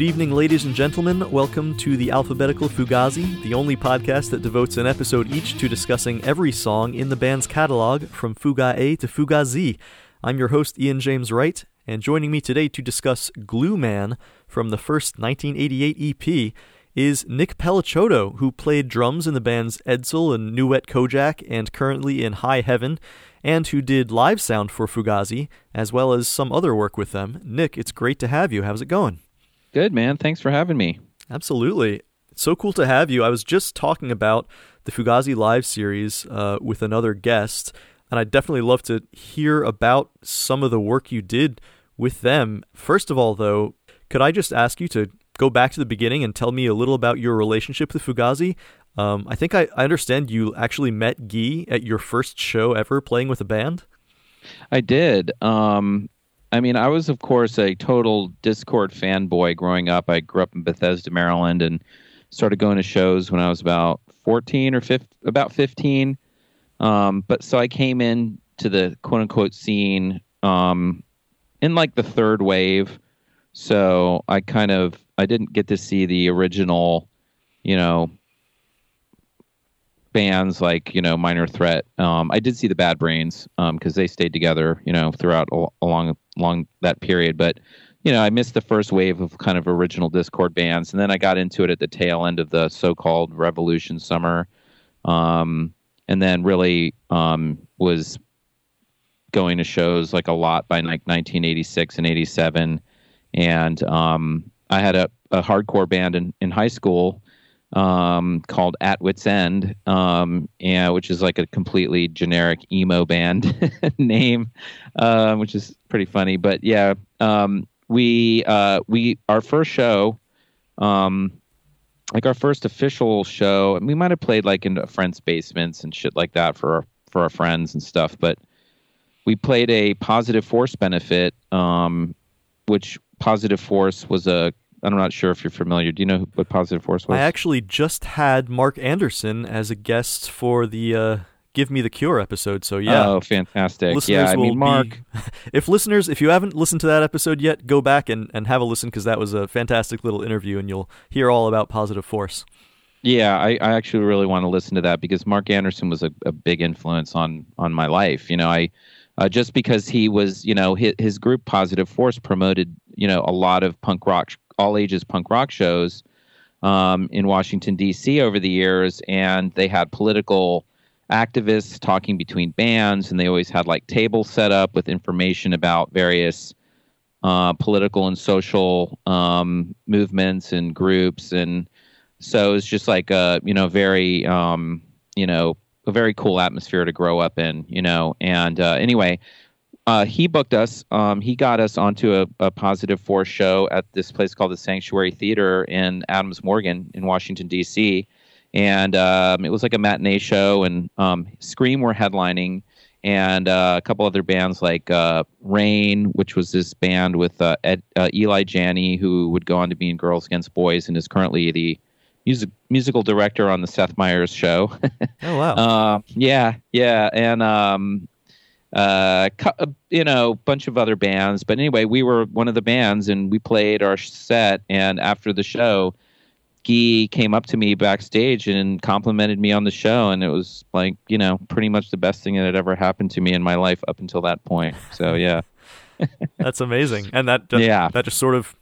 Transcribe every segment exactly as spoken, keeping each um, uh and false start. Good evening, ladies and gentlemen. Welcome to the Alphabetical Fugazi, the only podcast that devotes an episode each to discussing every song in the band's catalog, from Fuga A to Fuga Z. I'm your host, Ian James Wright, and joining me today to discuss Glue Man from the first nineteen eighty-eight E P is Nick Pellicciotto, who played drums in the bands Edsel and New Wet Kojak and currently in High Heaven, and who did live sound for Fugazi, as well as some other work with them. Nick, it's great to have you. How's it going? Good, man. Thanks for having me. Absolutely. It's so cool to have you. I was just talking about the Fugazi Live series uh, with another guest, and I'd definitely love to hear about some of the work you did with them. First of all, though, could I just ask you to go back to the beginning and tell me a little about your relationship with Fugazi? Um, I think I, I understand you actually met Guy at your first show ever playing with a band. I did. Um, I mean, I was, of course, a total Dischord fanboy growing up. I grew up in Bethesda, Maryland, and started going to shows when I was about fourteen or fifteen, about fifteen. Um, but so I came in to the quote unquote scene um, in like the third wave. So I kind of I didn't get to see the original, you know, bands like, you know, Minor Threat. Um, I did see the Bad Brains um, because they stayed together, you know, throughout along along that period. But, you know, I missed the first wave of kind of original Dischord bands. And then I got into it at the tail end of the so-called Revolution Summer. Um, and then really um, was going to shows like a lot by like nineteen eighty-six and eighty-seven. And um, I had a, a hardcore band in, in high school um called At Wit's End, um yeah which is like a completely generic emo band name, um which is pretty funny. But yeah, um we uh we our first show, um like our first official show, and we might have played like in a friend's basements and shit like that for our, for our friends and stuff, but we played a Positive Force benefit, um which Positive Force was a I'm not sure if you're familiar. Do you know what Positive Force was? I actually just had Mark Andersen as a guest for the uh, Give Me the Cure episode, so yeah. Oh, fantastic. Listeners yeah, I mean, Mark... Be, if listeners, if you haven't listened to that episode yet, go back and, and have a listen, because that was a fantastic little interview, and you'll hear all about Positive Force. Yeah, I, I actually really want to listen to that, because Mark Andersen was a, a big influence on, on my life. You know, I... Uh, just because he was, you know, his, his group Positive Force promoted, you know, a lot of punk rock, all ages punk rock shows um, in Washington, D C over the years. And they had political activists talking between bands, and they always had like tables set up with information about various uh, political and social um, movements and groups. And so it's just like, a, you know, very, um, you know, a very cool atmosphere to grow up in, you know. And uh, anyway, uh, he booked us. Um, he got us onto a, a Positive Force show at this place called the Sanctuary Theater in Adams Morgan in Washington, D C. And um, it was like a matinee show, and um, Scream were headlining, and uh, a couple other bands like uh, Rain, which was this band with uh, Ed, uh, Eli Janney, who would go on to be in Girls Against Boys and is currently the Music, musical director on the Seth Meyers show. Oh, wow. Uh, yeah, yeah. And, um, uh, cu- you know, a bunch of other bands. But anyway, we were one of the bands, and we played our set. And after the show, Guy came up to me backstage and complimented me on the show. And it was like, you know, pretty much the best thing that had ever happened to me in my life up until that point. So, yeah. That's amazing. And that, that, yeah. that just sort of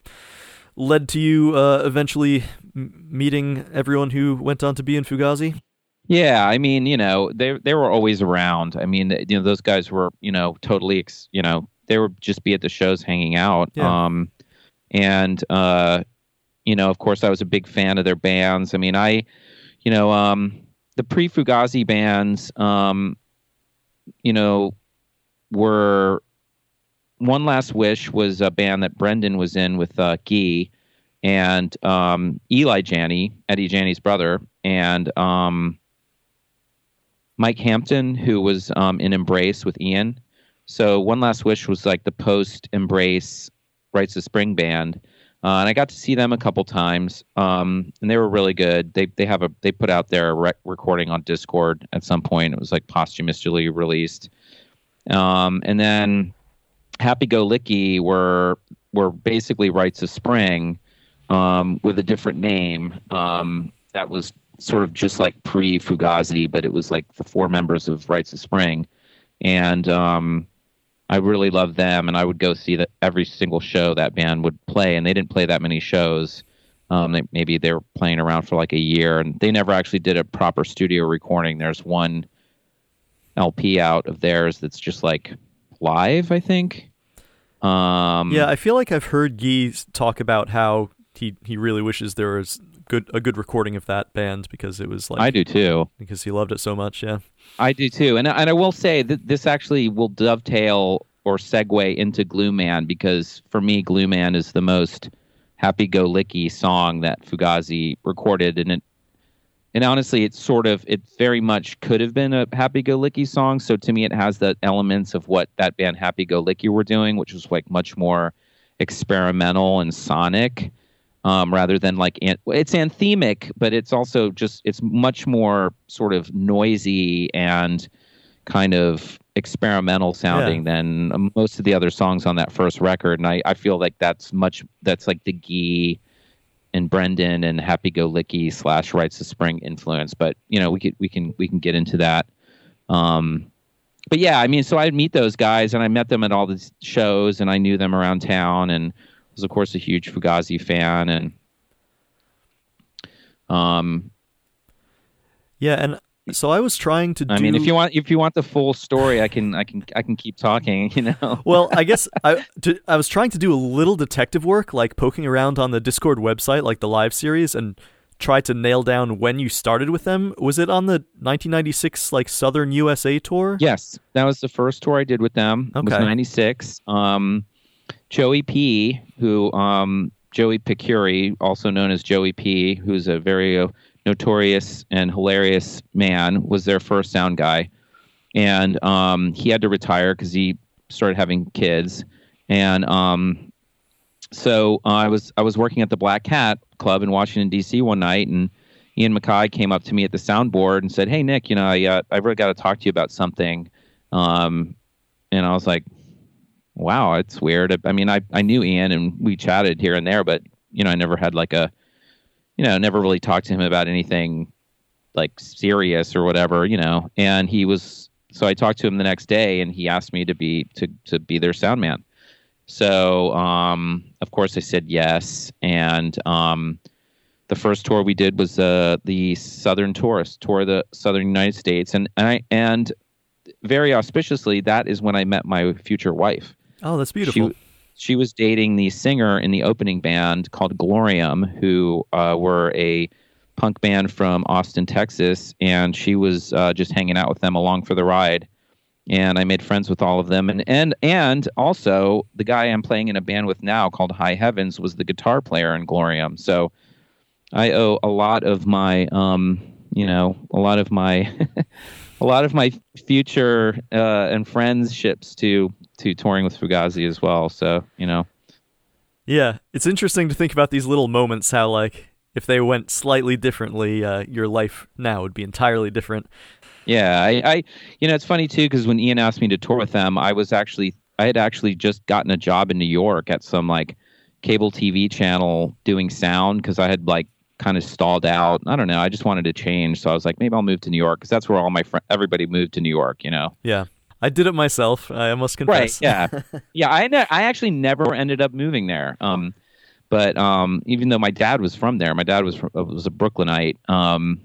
led to you uh, eventually m- meeting everyone who went on to be in Fugazi? Yeah, I mean, you know, they they were always around. I mean, you know, those guys were, you know, totally, ex- you know, they would just be at the shows hanging out. Yeah. Um, and, uh, you know, of course, I was a big fan of their bands. I mean, I, you know, um, the pre-Fugazi bands, um, you know, were... One Last Wish was a band that Brendan was in with uh, Guy and um, Eli Janney, Eddie Janney's brother, and um, Mike Hampton, who was um, in Embrace with Ian. So One Last Wish was like the post-Embrace Rites of Spring band, uh, and I got to see them a couple times, um, and they were really good. They they have a they put out their rec- recording on Dischord at some point. It was like posthumously released, um, and then Happy Go Licky were were basically Rites of Spring, um, with a different name. Um, that was sort of just like pre-Fugazi, but it was like the four members of Rites of Spring. And um, I really loved them, and I would go see that every single show that band would play, and they didn't play that many shows. Um, they, maybe they were playing around for like a year, and they never actually did a proper studio recording. There's one L P out of theirs that's just like live, I think. Um, yeah, I feel like I've heard Guy talk about how he, he really wishes there was good a good recording of that band, because it was like... I do too. Because he loved it so much, yeah. I do too. And, and I will say that this actually will dovetail or segue into Glue Man, because for me, Glue Man is the most Happy Go Licky song that Fugazi recorded, and it and honestly it's sort of it very much could have been a Happy Go Licky song. So to me it has the elements of what that band Happy Go Licky were doing, which was like much more experimental and sonic, um, rather than like an, it's anthemic, but it's also just it's much more sort of noisy and kind of experimental sounding yeah. than most of the other songs on that first record. And I, I feel like that's much, that's like the Guy and Brendan and Happy Go Licky slash Rites of Spring influence. But, you know, we could, we can, we can get into that. Um, but yeah, I mean, so I'd meet those guys, and I met them at all these shows, and I knew them around town, and was of course a huge Fugazi fan. And, um, yeah. And, So I was trying to do... I mean, if you want if you want the full story, I can I can I can keep talking, you know. Well, I guess I to, I was trying to do a little detective work, like poking around on the Dischord website, like the live series, and try to nail down when you started with them. Was it on the nineteen ninety-six like Southern U S A tour? Yes. That was the first tour I did with them. Okay. It was ninety-six. Um Joey P, who um Joey Picuri, also known as Joey P, who's a very uh, notorious and hilarious man, was their first sound guy, and um, he had to retire because he started having kids. And um, so uh, I was I was working at the Black Cat Club in Washington D C one night, and Ian MacKaye came up to me at the soundboard and said, "Hey Nick, you know I uh, I really got to talk to you about something," um, and I was like, "Wow, it's weird." I mean, I I knew Ian and we chatted here and there, but you know I never had like a you know, never really talked to him about anything like serious or whatever, you know. And he was, so I talked to him the next day, and he asked me to be, to, to be their sound man. So, um, of course I said yes. And, um, the first tour we did was, uh, the Southern Tourist tour, of the Southern United States. And, and I, and very auspiciously, that is when I met my future wife. Oh, that's beautiful. She, She was dating the singer in the opening band called Glorium, who uh, were a punk band from Austin, Texas, and she was uh, just hanging out with them along for the ride. And I made friends with all of them. And, and and also, the guy I'm playing in a band with now called High Heavens was the guitar player in Glorium. So I owe a lot of my, um, you know, a lot of my... A lot of my future uh, and friendships to to touring with Fugazi as well. So, you know. Yeah, it's interesting to think about these little moments, how, like, if they went slightly differently, uh, your life now would be entirely different. Yeah, I, I you know, it's funny, too, because when Ian asked me to tour with them, I was actually, I had actually just gotten a job in New York at some, like, cable T V channel doing sound, because I had, like, kind of stalled out. I don't know. I just wanted to change. So I was like, maybe I'll move to New York, because that's where all my friends, everybody moved to New York, you know? Yeah. I did it myself. I must confess. Right, yeah. yeah. I ne- I actually never ended up moving there. Um, but um, even though my dad was from there, my dad was from, was a Brooklynite. Um,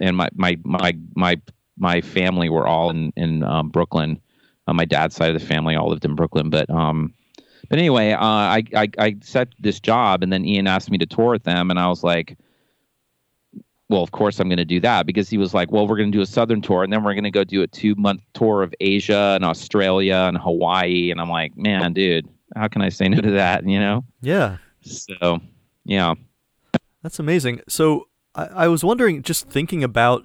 and my, my, my, my, my family were all in, in um, Brooklyn. On my dad's side of the family all lived in Brooklyn. But, um, but anyway, uh, I, I, I set this job, and then Ian asked me to tour with them, and I was like, well, of course I'm going to do that, because he was like, well, we're going to do a Southern tour, and then we're going to go do a two month tour of Asia and Australia and Hawaii. And I'm like, man, dude, how can I say no to that? You know? Yeah. So, yeah. That's amazing. So I, I was wondering, just thinking about,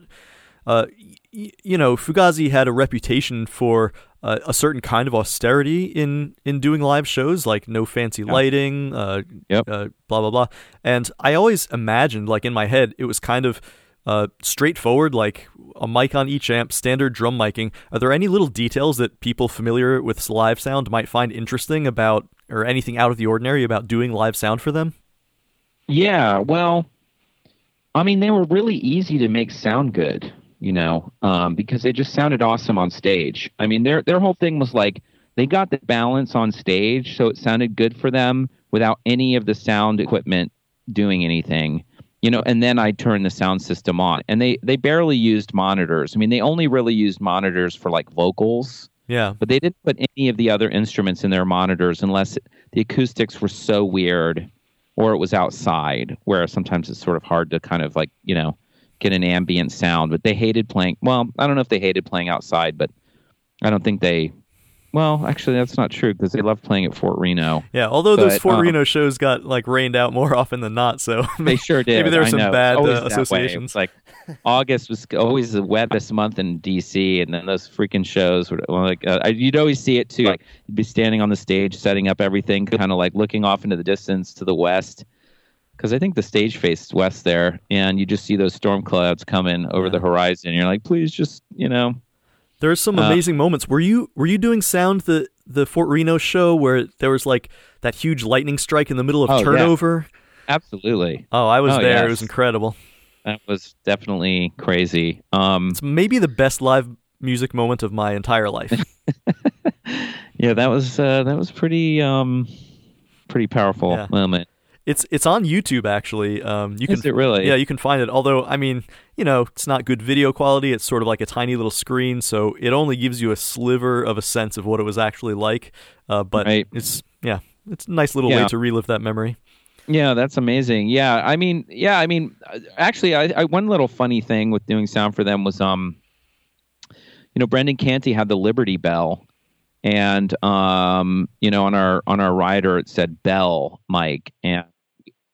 uh, y- you know, Fugazi had a reputation for uh, a certain kind of austerity in, in doing live shows, like no fancy yep. lighting, uh, yep. uh, blah, blah, blah. And I always imagined, like in my head, it was kind of uh, straightforward, like a mic on each amp, standard drum miking. Are there any little details that people familiar with live sound might find interesting about, or anything out of the ordinary about doing live sound for them? Yeah, well, I mean, they were really easy to make sound good, you know, um, because they just sounded awesome on stage. I mean, their their whole thing was like they got the balance on stage, so it sounded good for them without any of the sound equipment doing anything, you know. And then I turned the sound system on, and they they barely used monitors. I mean, they only really used monitors for like vocals. Yeah. But they didn't put any of the other instruments in their monitors unless the acoustics were so weird or it was outside, where sometimes it's sort of hard to kind of like, you know, get an ambient sound. But they hated playing. Well, I don't know if they hated playing outside, but I don't think they. Well, actually, that's not true because they loved playing at Fort Reno. Yeah, although but, those Fort um, Reno shows got like rained out more often than not. So they sure did. Maybe there were some know. bad uh, associations. Like August was always the wettest month in D C, and then those freaking shows were like uh, you'd always see it too. Like you'd be standing on the stage, setting up everything, kind of like looking off into the distance to the west, because I think the stage faced west there, and you just see those storm clouds coming over yeah. the horizon. And you're like, please, just you know. There's some amazing uh, moments. Were you were you doing sound the the Fort Reno show where there was like that huge lightning strike in the middle of oh, turnover? Yeah. Absolutely. Oh, I was oh, there. Yes. It was incredible. That was definitely crazy. Um, it's maybe the best live music moment of my entire life. Yeah, that was uh, that was pretty um, pretty powerful yeah. moment. It's it's on YouTube actually. Um, you can, Is it really? Yeah, you can find it. Although, I mean, you know, it's not good video quality. It's sort of like a tiny little screen, so it only gives you a sliver of a sense of what it was actually like. Uh, but right. it's yeah, it's a nice little yeah. way to relive that memory. Yeah, that's amazing. Yeah, I mean, yeah, I mean, actually, I, I one little funny thing with doing sound for them was, um, you know, Brendan Canty had the Liberty Bell. And, um, you know, on our, on our rider, it said Bell Mike, and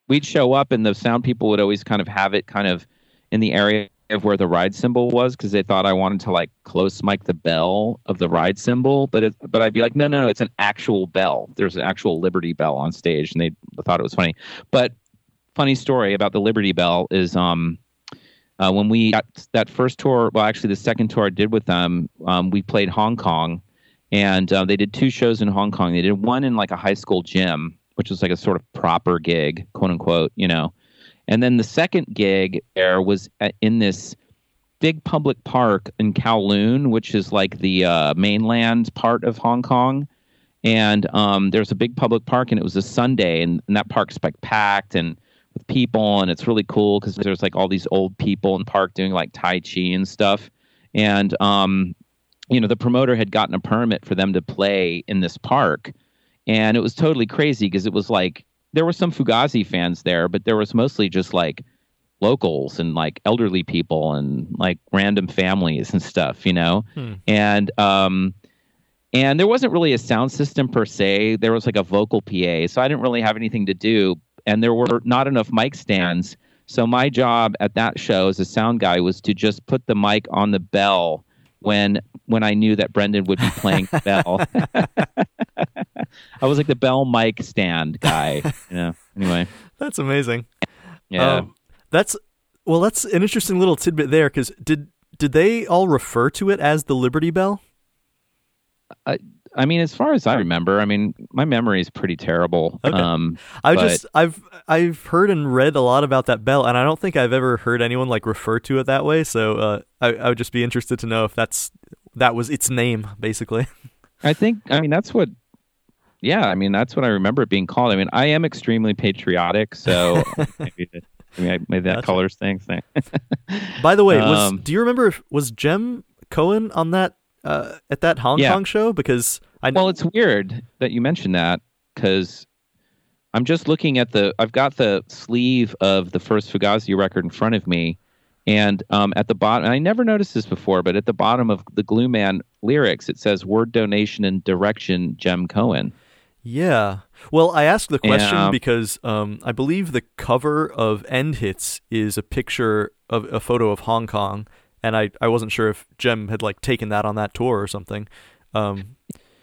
we'd show up and the sound people would always kind of have it kind of in the area of where the ride cymbal was. Cause they thought I wanted to like close mic the bell of the ride cymbal, but, it, but I'd be like, no, no, no, it's an actual bell. There's an actual Liberty Bell on stage. And they thought it was funny, but funny story about the Liberty Bell is, um, uh, when we got that first tour, well, actually the second tour I did with them, um, we played Hong Kong. And uh, they did two shows in Hong Kong. They did one in like a high school gym, which was like a sort of proper gig, quote unquote, you know. And then the second gig there was at, in this big public park in Kowloon, which is like the uh, mainland part of Hong Kong. And um, there's a big public park, and it was a Sunday, and, and that park's like packed and with people, and it's really cool because there's like all these old people in the park doing like Tai Chi and stuff. And um you know, the promoter had gotten a permit for them to play in this park, and it was totally crazy because it was like there were some Fugazi fans there, but there was mostly just like locals and like elderly people and like random families and stuff, you know. Hmm. And um, and there wasn't really a sound system per se. There was like a vocal P A, so I didn't really have anything to do, and there were not enough mic stands. So my job at that show as a sound guy was to just put the mic on the bell when. when I knew that Brendan would be playing the bell. I was like the bell mic stand guy. You know? Anyway. That's amazing. Yeah. Um, that's, well, that's an interesting little tidbit there, because did did they all refer to it as the Liberty Bell? I, I mean, as far as I remember, I mean, my memory is pretty terrible. Okay. Um, I but... just, I've, I've heard and read a lot about that bell, and I don't think I've ever heard anyone like refer to it that way. So uh, I, I would just be interested to know if that's, that was its name, basically. I think, I mean, that's what, yeah, I mean, that's what I remember it being called. I mean, I am extremely patriotic, so maybe, that, maybe that gotcha. colors things. By the way, was, um, do you remember, if, was Jem Cohen on that, uh, at that Hong yeah. Kong show? Because I know. Well, it's weird that you mentioned that, because I'm just looking at the, I've got the sleeve of the first Fugazi record in front of me. And um, at the bottom, and I never noticed this before, but at the bottom of the Glue Man lyrics, it says word donation and direction, Jem Cohen. Yeah. Well, I asked the question and, um, because um, I believe the cover of End Hits is a picture of a photo of Hong Kong. And I, I wasn't sure if Jem had like taken that on that tour or something. Um,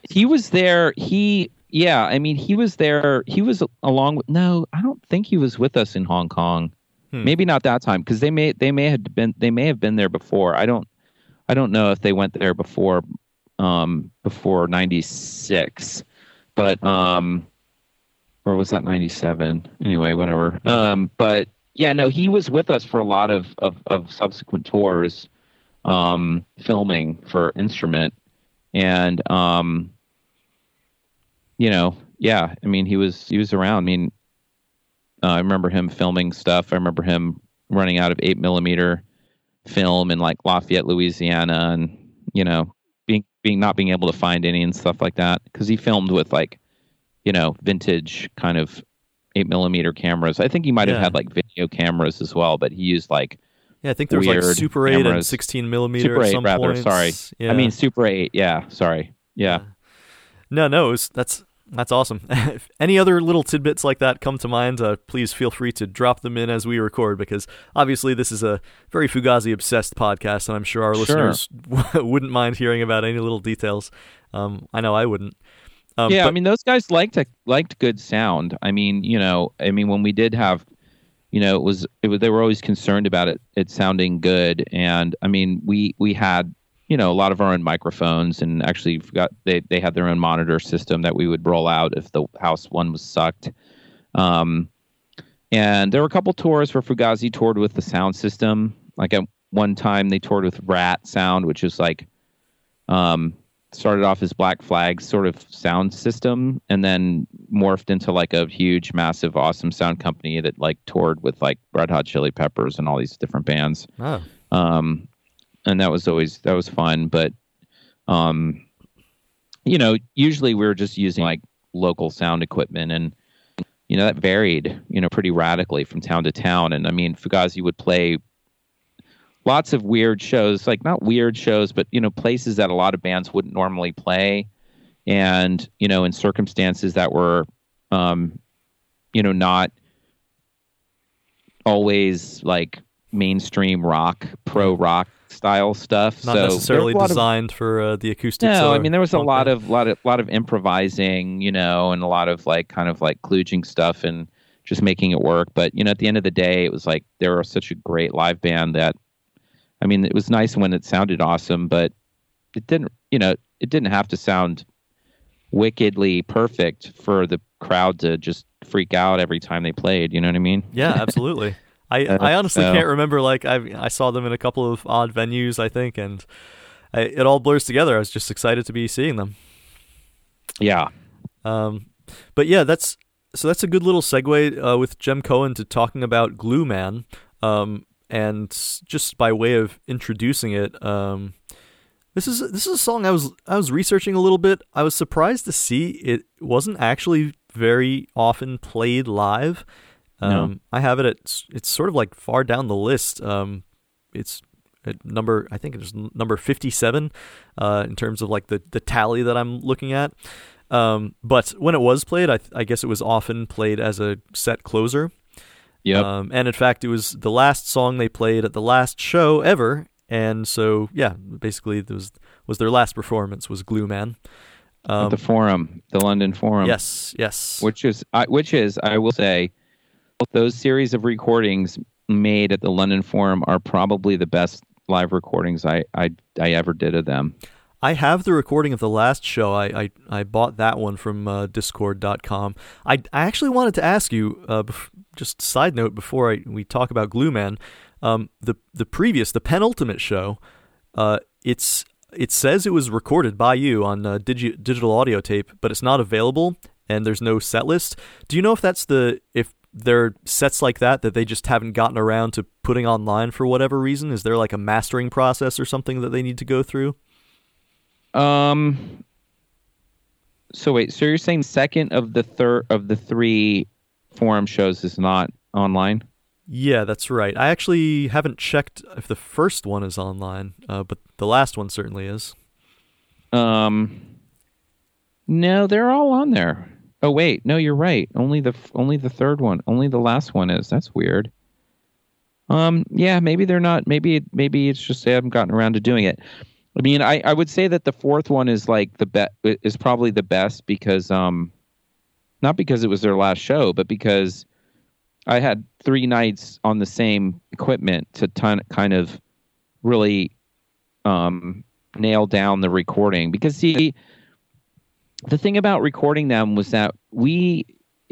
he was there. He, yeah, I mean, he was there. He was along with, no, I don't think he was with us in Hong Kong. Hmm. Maybe not that time, because they may they may have been they may have been there before. I don't I don't know if they went there before um, before ninety-six, but um, or was that ninety-seven? Anyway, whatever. Um, but yeah, no, he was with us for a lot of, of, of subsequent tours, um, filming for Instrument. And, um, you know, yeah, I mean, he was, he was around. I mean, uh, I remember him filming stuff. I remember him running out of eight millimeter film in like Lafayette, Louisiana, and, you know, being, being, not being able to find any and stuff like that. 'Cause he filmed with like, you know, vintage kind of eight millimeter cameras. I think he might've yeah. had like video cameras as well, but he used like, yeah, I think there was like Super eight cameras. And sixteen millimeter. Super eight, at some rather. Points. Sorry, yeah. I mean Super eight. Yeah, sorry. Yeah. No, no, it was, that's that's awesome. If any other little tidbits like that come to mind, uh, please feel free to drop them in as we record, because obviously this is a very Fugazi obsessed podcast, and I'm sure our sure. listeners w- wouldn't mind hearing about any little details. Um, I know I wouldn't. Um, yeah, but- I mean those guys liked a, liked good sound. I mean, you know, I mean when we did have. You know, it was, it was, they were always concerned about it, it sounding good. And I mean, we, we had, you know, a lot of our own microphones, and actually got, they, they had their own monitor system that we would roll out if the house one was sucked. Um, and there were a couple tours where Fugazi toured with the sound system. Like at one time they toured with Rat Sound, which is like, um, started off as Black Flag sort of sound system, and then morphed into like a huge, massive, awesome sound company that like toured with like Red Hot Chili Peppers and all these different bands. Oh. Um, and that was always, that was fun. But, um, you know, usually we were just using like local sound equipment, and, you know, that varied, you know, pretty radically from town to town. And I mean, Fugazi would play lots of weird shows, like not weird shows, but, you know, places that a lot of bands wouldn't normally play. And, you know, in circumstances that were, um, you know, not always like mainstream rock, pro rock style stuff. Not so necessarily designed of, for uh, the acoustics. No, I mean, there was a lot of, lot of, lot of improvising, you know, and a lot of like kind of like kludging stuff and just making it work. But, you know, at the end of the day, it was like, they were such a great live band that, I mean, it was nice when it sounded awesome, but it didn't, you know, it didn't have to sound wickedly perfect for the crowd to just freak out every time they played. You know what I mean? Yeah, absolutely. I, uh, I honestly so. can't remember. Like I I saw them in a couple of odd venues, I think, and I, it all blurs together. I was just excited to be seeing them. Yeah. Um, but yeah, that's, so that's a good little segue uh, with Jem Cohen to talking about Glue Man. Um, And just by way of introducing it, um, this is this is a song I was I was researching a little bit. I was surprised to see it wasn't actually very often played live. Um, no. I have it at, it's sort of like far down the list. Um, it's at number I think it's number fifty-seven uh, in terms of like the, the tally that I'm looking at. Um, but when it was played, I, I guess it was often played as a set closer. Yep. Um, and in fact, it was the last song they played at the last show ever. And so, yeah, basically it was, was their last performance was Glue Man. Um, at the Forum, the London Forum. Yes, yes. Which is, I, which is, I will say, those series of recordings made at the London Forum are probably the best live recordings I, I, I ever did of them. I have the recording of the last show. I I, I bought that one from uh, Dischord dot com. I, I actually wanted to ask you, uh, bef- just side note before I, we talk about Glue Man, um, the the previous, the penultimate show, uh, it's it says it was recorded by you on uh, digi- digital audio tape, but it's not available and there's no set list. Do you know if that's the if there are sets like that that they just haven't gotten around to putting online for whatever reason? Is there like a mastering process or something that they need to go through? Um, so wait, so you're saying second of the third of the three Forum shows is not online? Yeah, that's right. I actually haven't checked if the first one is online, uh, but the last one certainly is. Um, no, they're all on there. Oh wait, no, you're right. Only the, only the third one, only the last one is. That's weird. Um, yeah, maybe they're not, maybe, maybe it's just they haven't gotten around to doing it. I mean, I, I would say that the fourth one is like the best, is probably the best because, um, not because it was their last show, but because I had three nights on the same equipment to ton, kind of really, um, nail down the recording. Because see, the thing about recording them was that we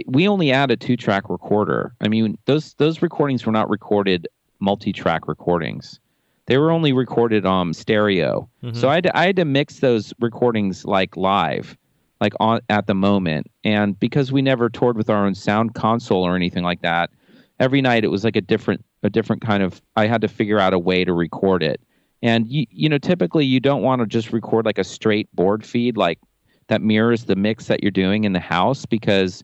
we only had a two-track recorder. I mean, those those recordings were not recorded multi-track recordings. They were only recorded on um, stereo. Mm-hmm. So I had, to, I had to mix those recordings like live, like on at the moment. And because we never toured with our own sound console or anything like that, every night it was like a different a different kind of. I had to figure out a way to record it. And you you know typically you don't want to just record like a straight board feed like that mirrors the mix that you're doing in the house because,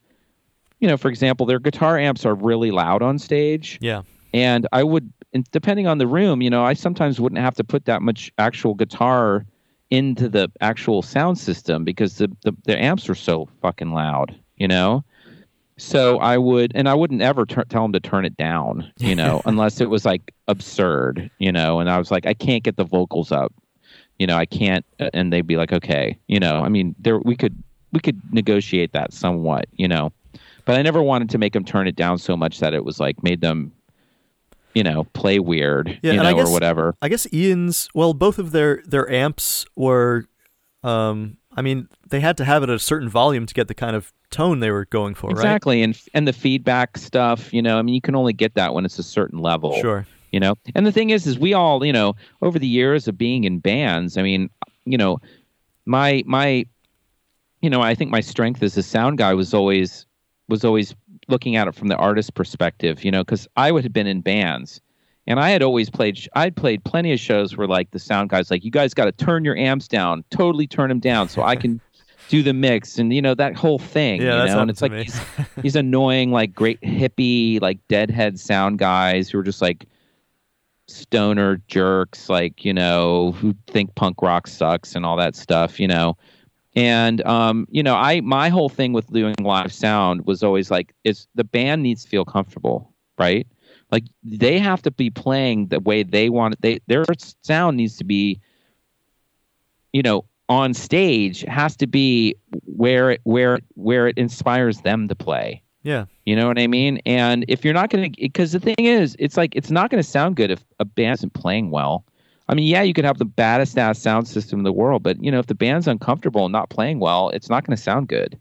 you know, for example, their guitar amps are really loud on stage. Yeah. And I would, and depending on the room, you know, I sometimes wouldn't have to put that much actual guitar into the actual sound system because the, the, the amps are so fucking loud, you know? So I would, and I wouldn't ever t- tell them to turn it down, you know, unless it was like absurd, you know, and I was like, I can't get the vocals up, you know, I can't, and they'd be like, okay, you know, I mean, there, we could, we could negotiate that somewhat, you know, but I never wanted to make them turn it down so much that it was like made them, you know, play weird, yeah, you know, guess, or whatever. I guess Ian's, well, both of their, their amps were, um, I mean, they had to have it at a certain volume to get the kind of tone they were going for, exactly. right? Exactly, and and the feedback stuff, you know, I mean, you can only get that when it's a certain level. Sure. You know, and the thing is, is we all, you know, over the years of being in bands, I mean, you know, my, my, you know, I think my strength as a sound guy was always, was always looking at it from the artist perspective, you know, because I would have been in bands and I had always played, I'd played plenty of shows where like the sound guy's like, you guys got to turn your amps down, totally turn them down so I can do the mix and, you know, that whole thing, yeah, you know, and it's like these, these annoying, like great hippie, like deadhead sound guys who are just like stoner jerks, like, you know, who think punk rock sucks and all that stuff, you know. And, um, you know, I, my whole thing with doing live sound was always like, it's the band needs to feel comfortable, right? Like they have to be playing the way they want it. They, their sound needs to be, you know, on stage has to be where it, where, where it inspires them to play. Yeah. You know what I mean? And if you're not going to, because the thing is, it's like, it's not going to sound good if a band isn't playing well. I mean, yeah, you could have the baddest ass sound system in the world, but you know, if the band's uncomfortable and not playing well, it's not going to sound good.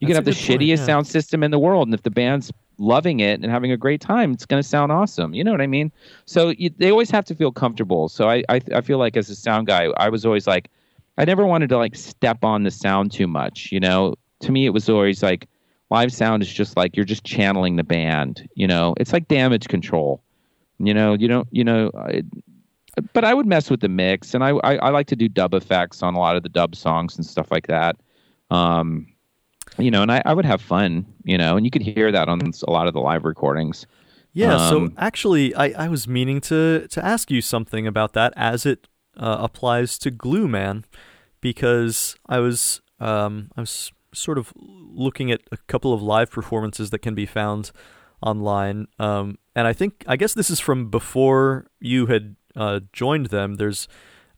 You could have the shittiest point, yeah. sound system in the world, and if the band's loving it and having a great time, it's going to sound awesome. You know what I mean? So you, they always have to feel comfortable. So I, I, I feel like as a sound guy, I was always like, I never wanted to like step on the sound too much. You know, to me, it was always like live sound is just like you're just channeling the band. You know, it's like damage control. You know, you don't, you know. It, But I would mess with the mix, and I, I I like to do dub effects on a lot of the dub songs and stuff like that. Um, you know, and I, I would have fun, you know, and you could hear that on a lot of the live recordings. Yeah, um, so actually, I, I was meaning to, to ask you something about that as it uh, applies to Glue Man, because I was um I was sort of looking at a couple of live performances that can be found online, um, and I think, I guess this is from before you had... Uh, joined them. There's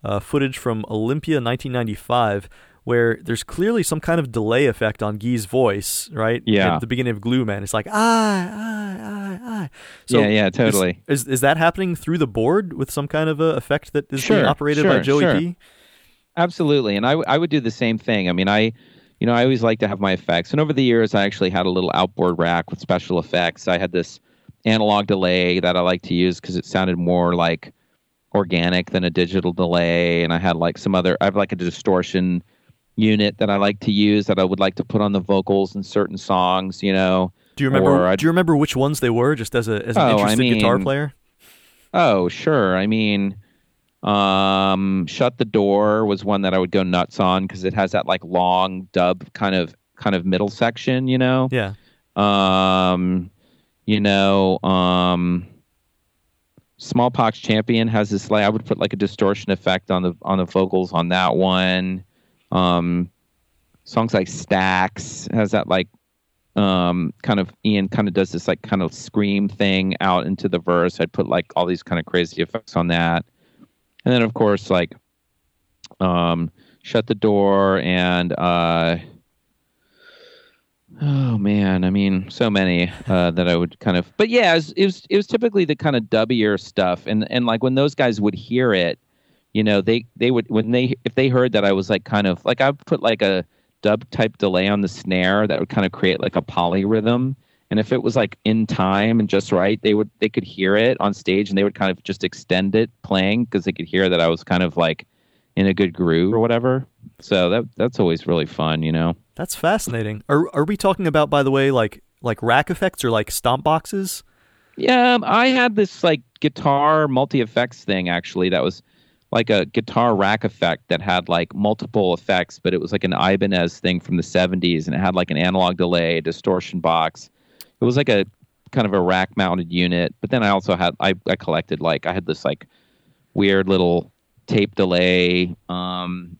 uh, footage from Olympia nineteen ninety-five where there's clearly some kind of delay effect on Guy's voice, right? Yeah. At the beginning of Glue Man, it's like ah, ah, ah, ah. So yeah, yeah, totally. Is, is is that happening through the board with some kind of a effect that is sure, being operated sure, by Joey sure. P? Absolutely, and I w- I would do the same thing. I mean, I you know I always like to have my effects, and over the years I actually had a little outboard rack with special effects. I had this analog delay that I like to use because it sounded more like organic than a digital delay, and I had like some other, I have like a distortion unit that I like to use that I would like to put on the vocals in certain songs, you know. Do you remember do you remember which ones they were, just as a as an oh, interested I mean, guitar player? Oh, sure. I mean, um Shut the Door was one that I would go nuts on because it has that like long dub kind of kind of middle section, you know. Yeah. Um you know, um Smallpox Champion has this, like I would put like a distortion effect on the on the vocals on that one. Um, songs like Stacks has that like um, kind of Ian kind of does this like kind of scream thing out into the verse. I'd put like all these kind of crazy effects on that, and then of course like um, Shut the Door and uh, oh man, I mean, so many uh, that I would kind of, but yeah, it was, it was it was typically the kind of dubbier stuff, and and like when those guys would hear it, you know, they they would when they if they heard that I was like kind of like I put like a dub type delay on the snare that would kind of create like a polyrhythm. And if it was like in time and just right, they would they could hear it on stage and they would kind of just extend it playing because they could hear that I was kind of like in a good groove or whatever. So that that's always really fun, you know. That's fascinating. Are are we talking about, by the way, like like rack effects or like stomp boxes? Yeah, I had this like guitar multi-effects thing actually that was like a guitar rack effect that had like multiple effects, but it was like an Ibanez thing from the seventies, and it had like an analog delay, a distortion box. It was like a kind of a rack mounted unit. But then I also had, I, I collected like, I had this like weird little tape delay, um,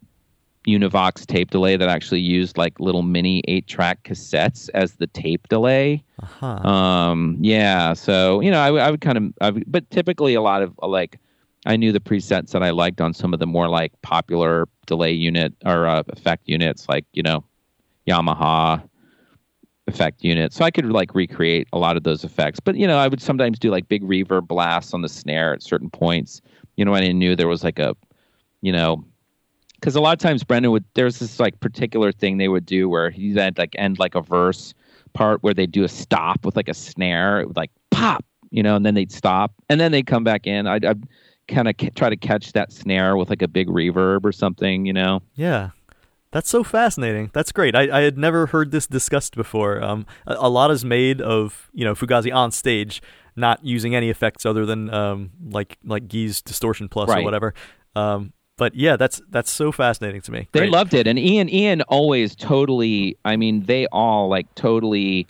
Univox tape delay that actually used like little mini eight track cassettes as the tape delay. Uh-huh. Um, yeah. So, you know, I, I would kind of, I would, but typically a lot of like, I knew the presets that I liked on some of the more like popular delay unit or uh, effect units, like, you know, Yamaha effect units. So I could like recreate a lot of those effects. But, you know, I would sometimes do like big reverb blasts on the snare at certain points. You know, when I knew there was like a, you know, because a lot of times Brendan would, there's this like particular thing they would do where he'd end like, end like a verse part where they do a stop with like a snare. It would like pop, you know, and then they'd stop and then they'd come back in. I'd, I'd kind of c- try to catch that snare with like a big reverb or something, you know? Yeah. That's so fascinating. That's great. I, I had never heard this discussed before. Um, a, a lot is made of, you know, Fugazi on stage, not using any effects other than um, like, like Guy's distortion plus right. or whatever. Um, but yeah, that's, that's so fascinating to me. They great. Loved it. And Ian, Ian always totally, I mean, they all like totally,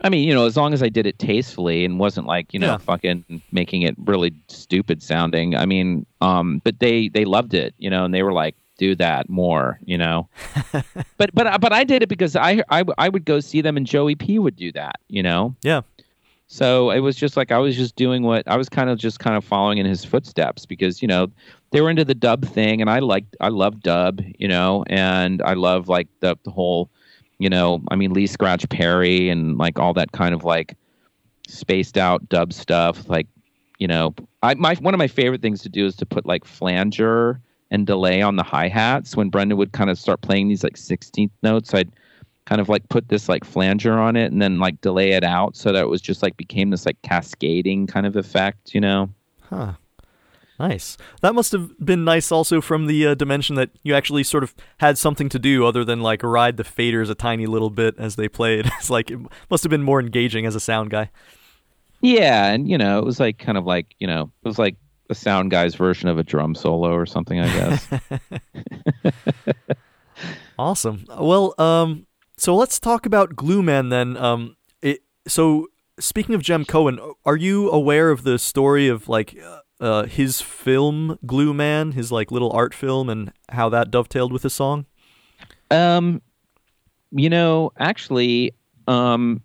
I mean, you know, as long as I did it tastefully and wasn't like, you know, yeah. fucking making it really stupid sounding. I mean, um, but they, they loved it, you know, and they were like, do that more, you know, but, but, but I did it because I, I, I would go see them and Joey P would do that, you know? Yeah. So it was just like, I was just doing what I was kind of just kind of following in his footsteps because, you know, they were into the dub thing and I liked, I love dub, you know, and I love like the, the whole, you know, I mean, Lee Scratch Perry and like all that kind of like spaced out dub stuff. Like, you know, I, my, one of my favorite things to do is to put like flanger and delay on the hi-hats. When Brendan would kind of start playing these like sixteenth notes, I'd kind of like put this like flanger on it and then like delay it out so that it was just like became this like cascading kind of effect, you know? Huh. Nice. That must have been nice also from the uh, dimension that you actually sort of had something to do other than like ride the faders a tiny little bit as they played. It's like, it must have been more engaging as a sound guy. Yeah. And, you know, it was like kind of like, you know, it was like a sound guy's version of a drum solo or something, I guess. Awesome. Well, um, so let's talk about Glue Man then. Um, it, so speaking of Jem Cohen, are you aware of the story of like uh, his film Glue Man, his like little art film, and how that dovetailed with the song? Um, you know, actually, um,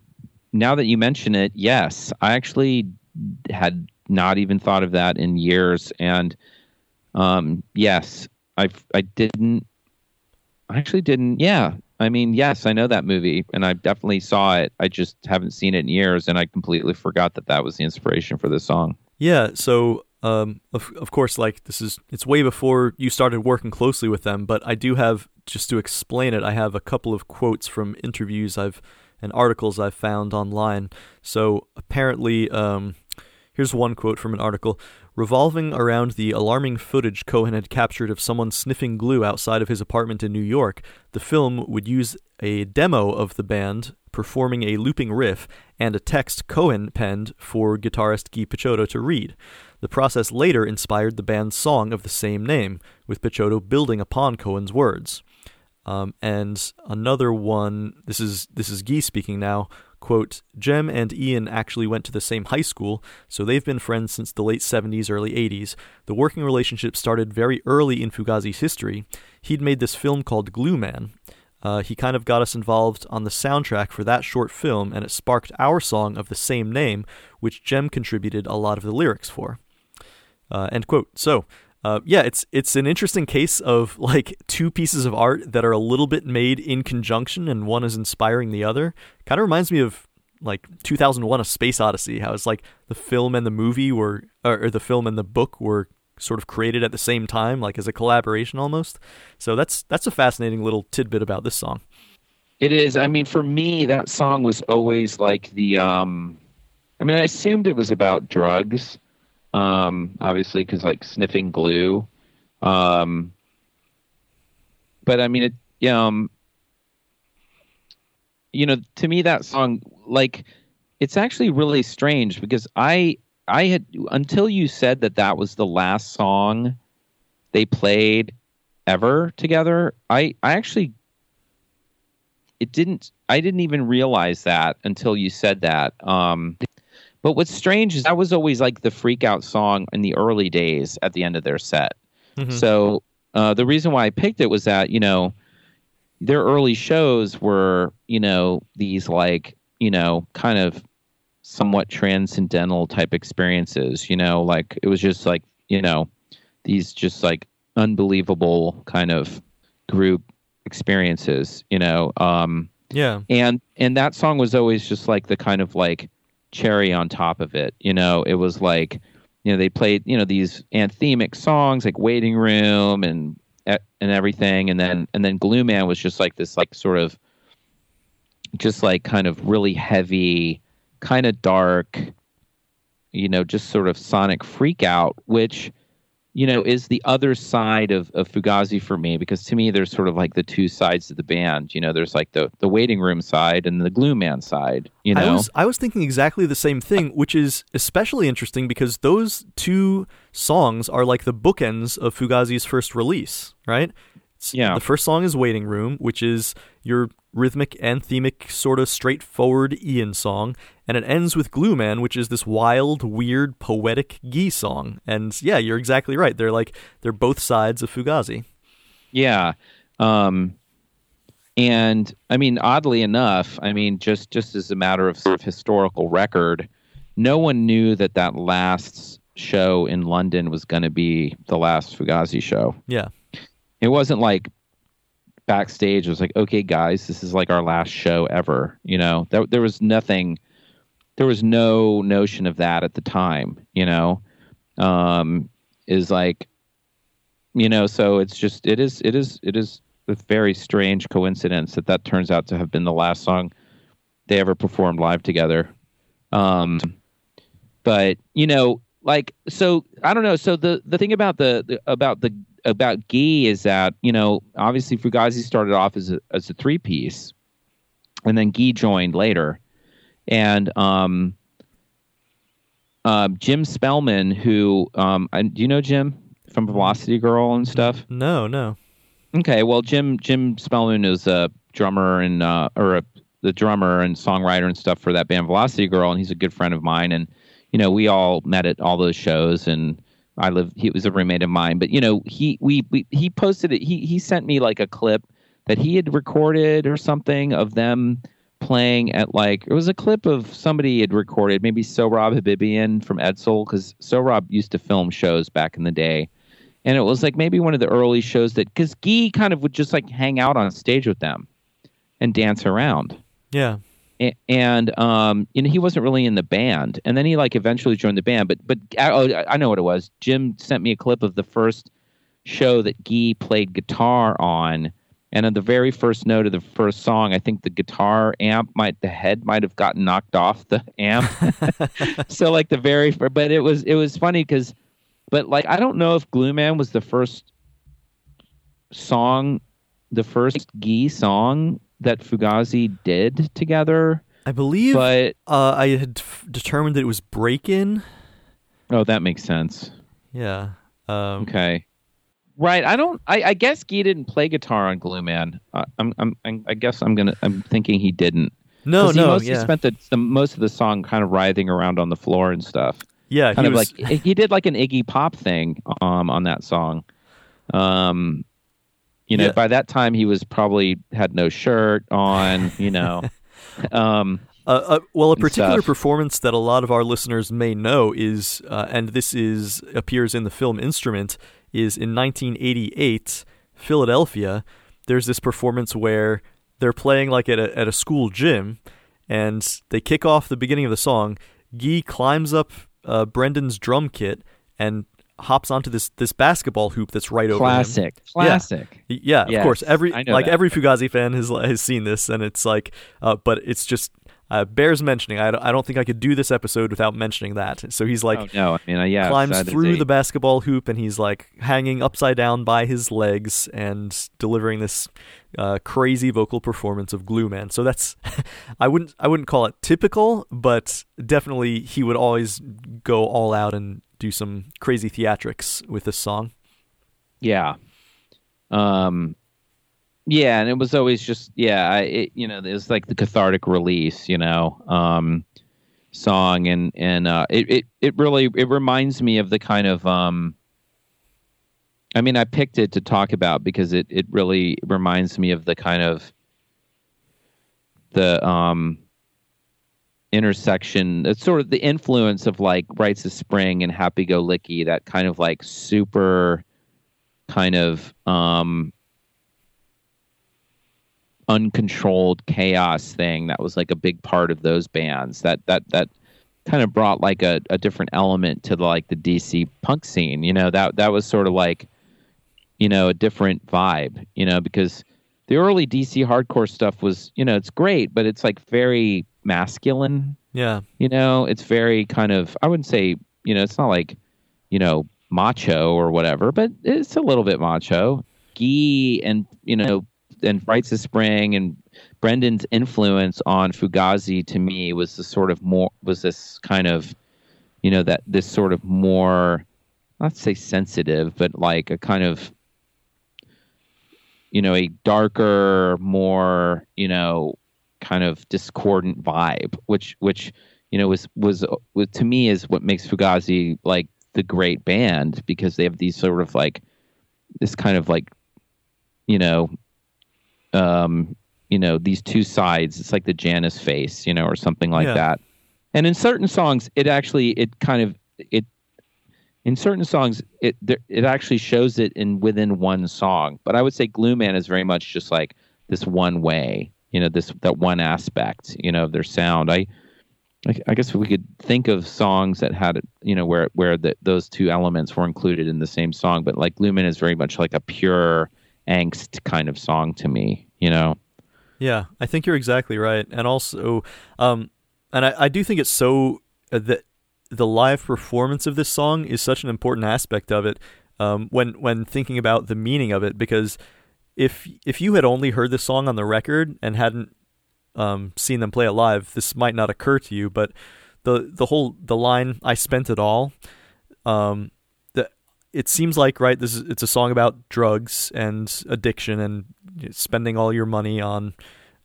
now that you mention it, yes, I actually had not even thought of that in years. And um, yes, I I didn't, I actually didn't. Yeah. I mean, yes, I know that movie and I definitely saw it. I just haven't seen it in years. And I completely forgot that that was the inspiration for this song. Yeah. So um, of, of course, like this is, it's way before you started working closely with them, but I do have, just to explain it, I have a couple of quotes from interviews I've, and articles I've found online. So apparently, um, here's one quote from an article. Revolving around the alarming footage Cohen had captured of someone sniffing glue outside of his apartment in New York, the film would use a demo of the band performing a looping riff and a text Cohen penned for guitarist Guy Picciotto to read. The process later inspired the band's song of the same name, with Picciotto building upon Cohen's words. Um, and another one, this is this is Guy speaking now. Quote, Jem and Ian actually went to the same high school, so they've been friends since the late seventies, early eighties. The working relationship started very early in Fugazi's history. He'd made this film called Glue Man. Uh, he kind of got us involved on the soundtrack for that short film, and it sparked our song of the same name, which Jem contributed a lot of the lyrics for. Uh, end quote. So, uh, yeah, it's it's an interesting case of, like, two pieces of art that are a little bit made in conjunction and one is inspiring the other. Kind of reminds me of, like, two thousand one A Space Odyssey, how it's, like, the film and the movie were, or, or the film and the book were sort of created at the same time, like, as a collaboration almost. So that's that's a fascinating little tidbit about this song. It is. I mean, for me, that song was always like the, um, I mean, I assumed it was about drugs, um, obviously, because like sniffing glue. Um, but I mean, it, yeah, um, you know, to me, that song, like, it's actually really strange because I, I had, until you said that that was the last song they played ever together, I, I actually, it didn't, I didn't even realize that until you said that. Um, but what's strange is that was always like the freak out song in the early days at the end of their set. Mm-hmm. So uh, the reason why I picked it was that, you know, their early shows were, you know, these like, you know, kind of somewhat transcendental type experiences, you know, like it was just like, you know, these just like unbelievable kind of group experiences, you know. Um, yeah. And and that song was always just like the kind of like cherry on top of it, you know. It was like, you know, they played, you know, these anthemic songs like Waiting Room and and everything, and then and then Glue Man was just like this like sort of just like kind of really heavy, kind of dark, you know, just sort of sonic freak out, which, you know, is the other side of, of Fugazi for me, because to me there's sort of like the two sides of the band, you know. There's like the, the Waiting Room side and the Glue Man side, you know. I was, I was thinking exactly the same thing, which is especially interesting because those two songs are like the bookends of Fugazi's first release, right? Yeah. The first song is Waiting Room, which is your rhythmic, anthemic, sort of straightforward Ian song, and it ends with Glue Man, which is this wild, weird, poetic Guy song. And yeah, you're exactly right. They're like, they're both sides of Fugazi. Yeah. Um, and I mean, oddly enough, I mean, just, just as a matter of sort of historical record, no one knew that that last show in London was going to be the last Fugazi show. Yeah. It wasn't like backstage, it was like, okay, guys, this is like our last show ever. You know, there, there was nothing, there was no notion of that at the time, you know, um, is like, you know, so it's just, it is, it is, it is a very strange coincidence that that turns out to have been the last song they ever performed live together. Um, but, you know, like, so I don't know. So the, the thing about the, the about the, about Guy is that, you know, obviously Fugazi started off as a, as a three piece, and then Guy joined later. And, um, uh, Jim Spellman, who, um, I, do you know Jim from Velocity Girl and stuff? No, no. Okay. Well, Jim, Jim Spellman is a drummer and, uh, or a, the drummer and songwriter and stuff for that band Velocity Girl. And he's a good friend of mine. And, you know, we all met at all those shows, and, I live, he was a roommate of mine, but you know, he, we, we, he posted it. He, he sent me like a clip that he had recorded or something of them playing at like, it was a clip of somebody had recorded, maybe Sohrab Habibian from Edsel. Cause Sohrab used to film shows back in the day. And it was like maybe one of the early shows that, cause Guy kind of would just like hang out on stage with them and dance around. Yeah. And, um, you know, he wasn't really in the band, and then he like eventually joined the band, but, but I, I know what it was. Jim sent me a clip of the first show that Guy played guitar on. And on the very first note of the first song, I think the guitar amp might, the head might've gotten knocked off the amp. So like the very, first, but it was, it was funny cause, but like, I don't know if Glue Man was the first song, the first Guy song that Fugazi did together. I believe, but uh, I had f- determined that it was Break-In. Oh, that makes sense. Yeah. Um, okay. Right. I don't. I, I guess Guy didn't play guitar on Glue Man. Uh, I'm, I'm. I'm. I guess I'm gonna. I'm thinking he didn't. No. He no. Mostly yeah. Spent the, the most of the song kind of writhing around on the floor and stuff. Yeah. Kind he of was... like he did like an Iggy Pop thing um, on that song. Um. You know, yeah. By that time he was probably had no shirt on, you know. um, uh, uh, well, a particular stuff. performance that a lot of our listeners may know is, uh, and this is appears in the film Instrument, is in nineteen eighty-eight, Philadelphia. There's this performance where they're playing like at a, at a school gym, and they kick off the beginning of the song. Guy climbs up uh, Brendan's drum kit and hops onto this this basketball hoop that's right over classic. him. Classic, classic. Yeah, yeah yes. Of course. Every like that. every Fugazi fan has has seen this, and it's like, uh, but it's just uh, bears mentioning. I don't, I don't think I could do this episode without mentioning that. So he's like, oh, no, I mean, yeah, climbs through the basketball hoop, and he's like hanging upside down by his legs and delivering this uh, crazy vocal performance of Glue Man. So that's, I wouldn't, I wouldn't call it typical, but definitely he would always go all out and do some crazy theatrics with this song. Yeah. Um, yeah. And it was always just, yeah, I, it, you know, it was like the cathartic release, you know, um, song. And, and, uh, it, it, it really, it reminds me of the kind of, um, I mean, I picked it to talk about because it, it really reminds me of the kind of the, um, intersection. It's sort of the influence of like Rites of Spring and Happy Go Licky, that kind of like super kind of um uncontrolled chaos thing that was like a big part of those bands, that that that kind of brought like a, a different element to the, like the D C punk scene, you know, that that was sort of like, you know, a different vibe, you know, because the early D C hardcore stuff was, you know, it's great, but it's like very masculine. Yeah. You know, it's very kind of, I wouldn't say, you know, it's not like, you know, macho or whatever, but it's a little bit macho. Guy and, you know, and Rites of Spring and Brendan's influence on Fugazi to me was the sort of more, was this kind of, you know, that this sort of more, not to say sensitive, but like a kind of, you know, a darker, more, you know, kind of discordant vibe, which, which, you know, was, was, was to me is what makes Fugazi like the great band, because they have these sort of like this kind of like, you know, um, you know, these two sides. It's like the Janus face, you know, or something like yeah. that. And in certain songs, it actually, it kind of, it, in certain songs, it, there, it actually shows it in within one song. But I would say Glue Man is very much just like this one way, you know, this, that one aspect, you know, of their sound. I, I, I guess we could think of songs that had, you know, where, where the, those two elements were included in the same song, but like Lumen is very much like a pure angst kind of song to me, you know? Yeah, I think you're exactly right. And also, um, and I, I do think it's so uh, that the live performance of this song is such an important aspect of it, um, when, when thinking about the meaning of it, because If if you had only heard this song on the record and hadn't um, seen them play it live, this might not occur to you. But the the whole the line "I spent it all," um, the, it seems like right. This is, it's a song about drugs and addiction and spending all your money on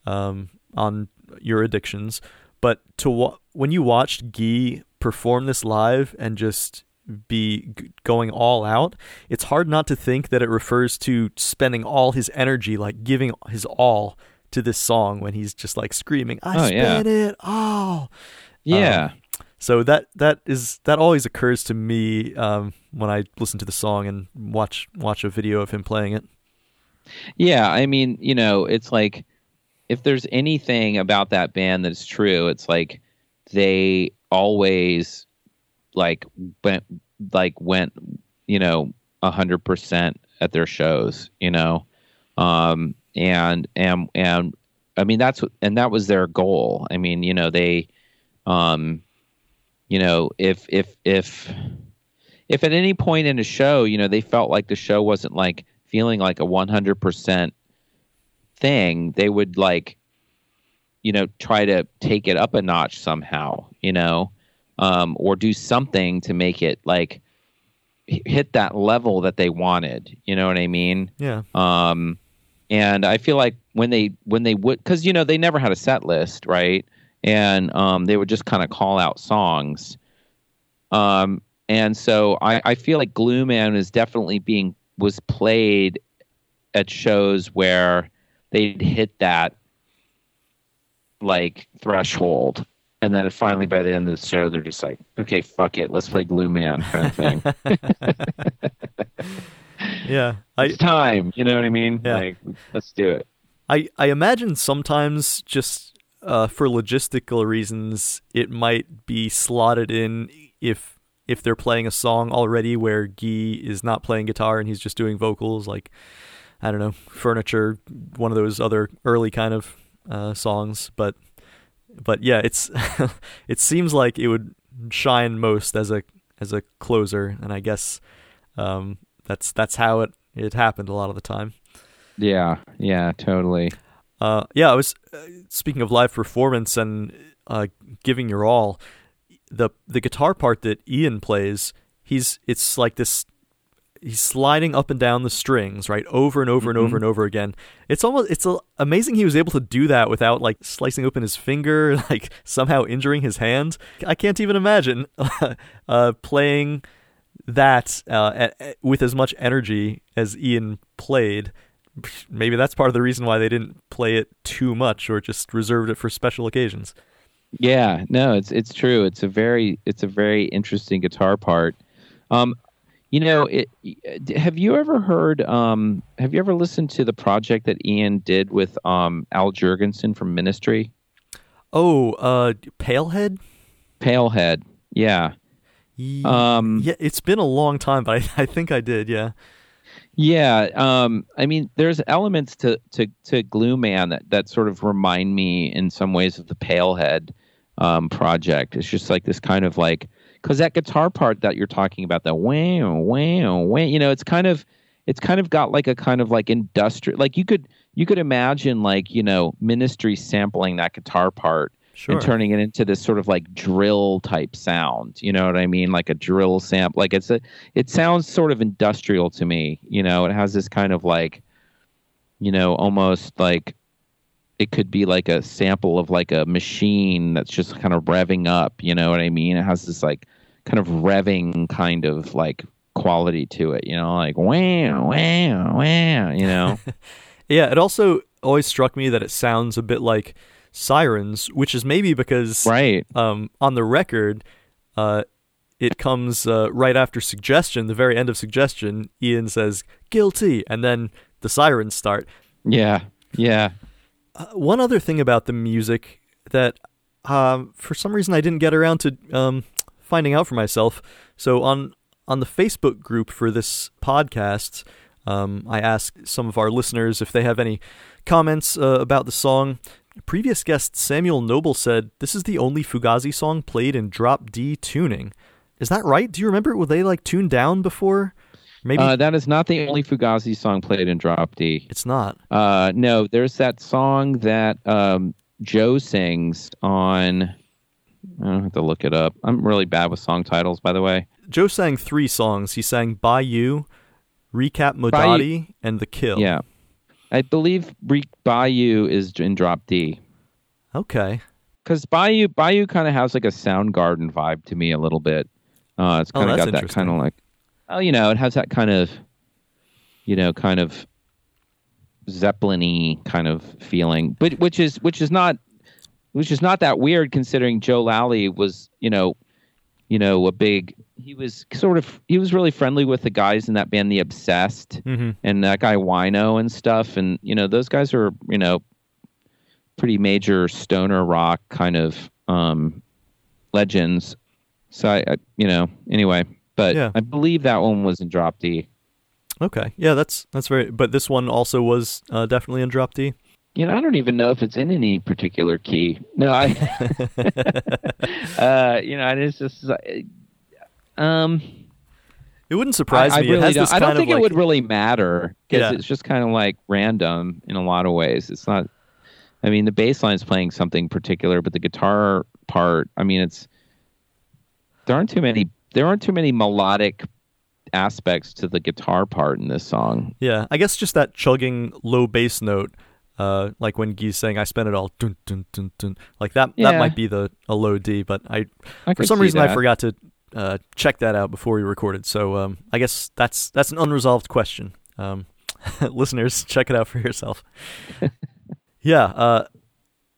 um, on your addictions. But to wa- when you watched Guy perform this live and just be going all out, it's hard not to think that it refers to spending all his energy, like giving his all to this song when he's just like screaming, I oh, spent yeah. it all. Yeah. Um, so that, that is, that always occurs to me um, when I listen to the song and watch, watch a video of him playing it. Yeah. I mean, you know, it's like, if there's anything about that band that's true, it's like they always like went, like went, you know, a hundred percent at their shows, you know? Um, and, and, and I mean, that's what, and that was their goal. I mean, you know, they, um, you know, if, if, if, if at any point in a show, you know, they felt like the show wasn't like feeling like a one hundred percent thing, they would like, you know, try to take it up a notch somehow, you know? Um, or do something to make it like hit that level that they wanted. You know what I mean? Yeah. Um, and I feel like when they when they would, because you know they never had a set list, right? And um, they would just kind of call out songs. Um, and so I, I feel like Glue Man is definitely being was played at shows where they'd hit that like threshold. And then finally, by the end of the show, they're just like, okay, fuck it. Let's play Glue Man kind of thing. yeah. I, it's time. You know what I mean? Yeah. Like, let's do it. I, I imagine sometimes just uh, for logistical reasons, it might be slotted in if if they're playing a song already where Guy is not playing guitar and he's just doing vocals, like, I don't know, Furniture, one of those other early kind of uh, songs. But but yeah, it's it seems like it would shine most as a as a closer, and I guess um, that's that's how it, it happened a lot of the time. Yeah, yeah, totally. Uh, yeah, I was uh, speaking of live performance and uh, giving your all. The the guitar part that Ian plays, he's it's like this. He's sliding up and down the strings, right, over and over and mm-hmm. over and over again. It's almost it's a, amazing he was able to do that without like slicing open his finger, like somehow injuring his hand. I can't even imagine uh, playing that uh, at, at, with as much energy as Ian played. Maybe that's part of the reason why they didn't play it too much, or just reserved it for special occasions. Yeah, no, it's it's true. It's a very it's a very interesting guitar part. Um, you know, it, have you ever heard? Um, have you ever listened to the project that Ian did with um, Al Jurgensen from Ministry? Oh, uh, Pailhead. Pailhead, yeah. Y- um, yeah, it's been a long time, but I, I think I did. Yeah. Yeah, um, I mean, there's elements to, to, to Glue Man that, that sort of remind me in some ways of the Pailhead um, project. It's just like this kind of like, because that guitar part that you're talking about, that wow, wow, wow, you know, it's kind of, it's kind of got like a kind of like industrial, like you could, you could imagine like, you know, Ministry sampling that guitar part. Sure. And turning it into this sort of like drill type sound, you know what I mean? Like a drill sample. Like it's a, it sounds sort of industrial to me, you know. It has this kind of like, you know, almost like it could be like a sample of like a machine that's just kind of revving up, you know what I mean? It has this like kind of revving kind of like quality to it, you know, like wow, wow, wow, you know. Yeah, it also always struck me that it sounds a bit like sirens, which is maybe because right. um, on the record, uh, it comes uh, right after Suggestion, the very end of Suggestion, Ian says, guilty, and then the sirens start. Yeah, yeah. Uh, one other thing about the music that uh, for some reason I didn't get around to um, finding out for myself. So on, on the Facebook group for this podcast, um, I asked some of our listeners if they have any comments uh, about the song. Previous guest Samuel Noble said, this is the only Fugazi song played in drop D tuning. Is that right? Do you remember? Were they like tuned down before? Maybe uh, that is not the only Fugazi song played in drop D. It's not. Uh, no, there's that song that um, Joe sings on... I don't have to look it up. I'm really bad with song titles, by the way. Joe sang three songs. He sang By You, Recap Modati, and The Kill. Yeah. I believe Bayou is in drop D. Okay. Because Bayou, Bayou kind of has like a Soundgarden vibe to me a little bit. Uh, it's kind of oh, got that kind of like, oh, you know, it has that kind of, you know, kind of Zeppelin-y kind of feeling, but which is which is not which is not that weird considering Joe Lally was, you know, you know, a big. He was sort of, he was really friendly with the guys in that band, The Obsessed, mm-hmm. and that guy Wino and stuff. And, you know, those guys are, you know, pretty major stoner rock kind of um, legends. So, I, I, you know, anyway, but yeah. I believe that one was in drop D. Okay. Yeah, that's, that's very, but this one also was uh, definitely in drop D. You know, I don't even know if it's in any particular key. No, I, uh, you know, it's just, I, Um, it wouldn't surprise I, me. I, really it has don't. This I don't think like, it would really matter because yeah. It's just kind of like random in a lot of ways. It's not. I mean, the bass line is playing something particular, but the guitar part. I mean, it's there aren't too many. There aren't too many melodic aspects to the guitar part in this song. Yeah, I guess just that chugging low bass note, uh, like when Guy's saying "I spent it all," dun, dun, dun, dun, like that. Yeah. That might be the a low D, but I, I for some reason that. I forgot to. Uh, check that out before we recorded. So um, I guess that's that's an unresolved question. Um, listeners, check it out for yourself. yeah. Uh,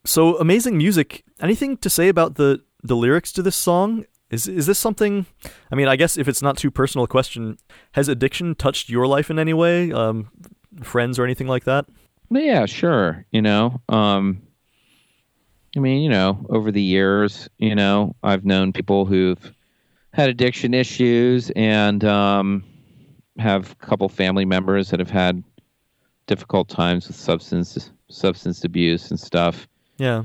so amazing music. Anything to say about the, the lyrics to this song? Is is this something? I mean, I guess if it's not too personal a question, has addiction touched your life in any way? Um, friends or anything like that? Yeah, sure. You know. Um, I mean, you know, over the years, you know, I've known people who've had addiction issues, and um, have a couple family members that have had difficult times with substance substance abuse and stuff. Yeah.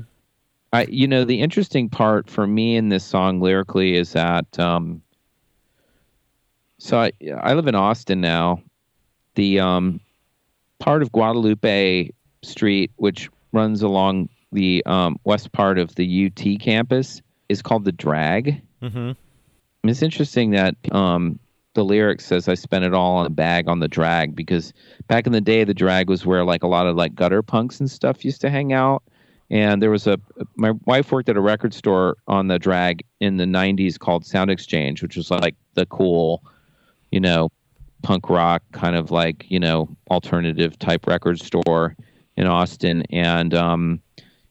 I, you know, the interesting part for me in this song lyrically is that, um, so I, I live in Austin now. The um, part of Guadalupe Street, which runs along the um, west part of the U T campus, is called the Drag. Mm-hmm. It's interesting that um, the lyric says, I spent it all on a bag on the drag, because back in the day, the drag was where like a lot of like gutter punks and stuff used to hang out. And there was a, my wife worked at a record store on the drag in the nineties called Sound Exchange, which was like the cool, you know, punk rock kind of like, you know, alternative type record store in Austin. And, um,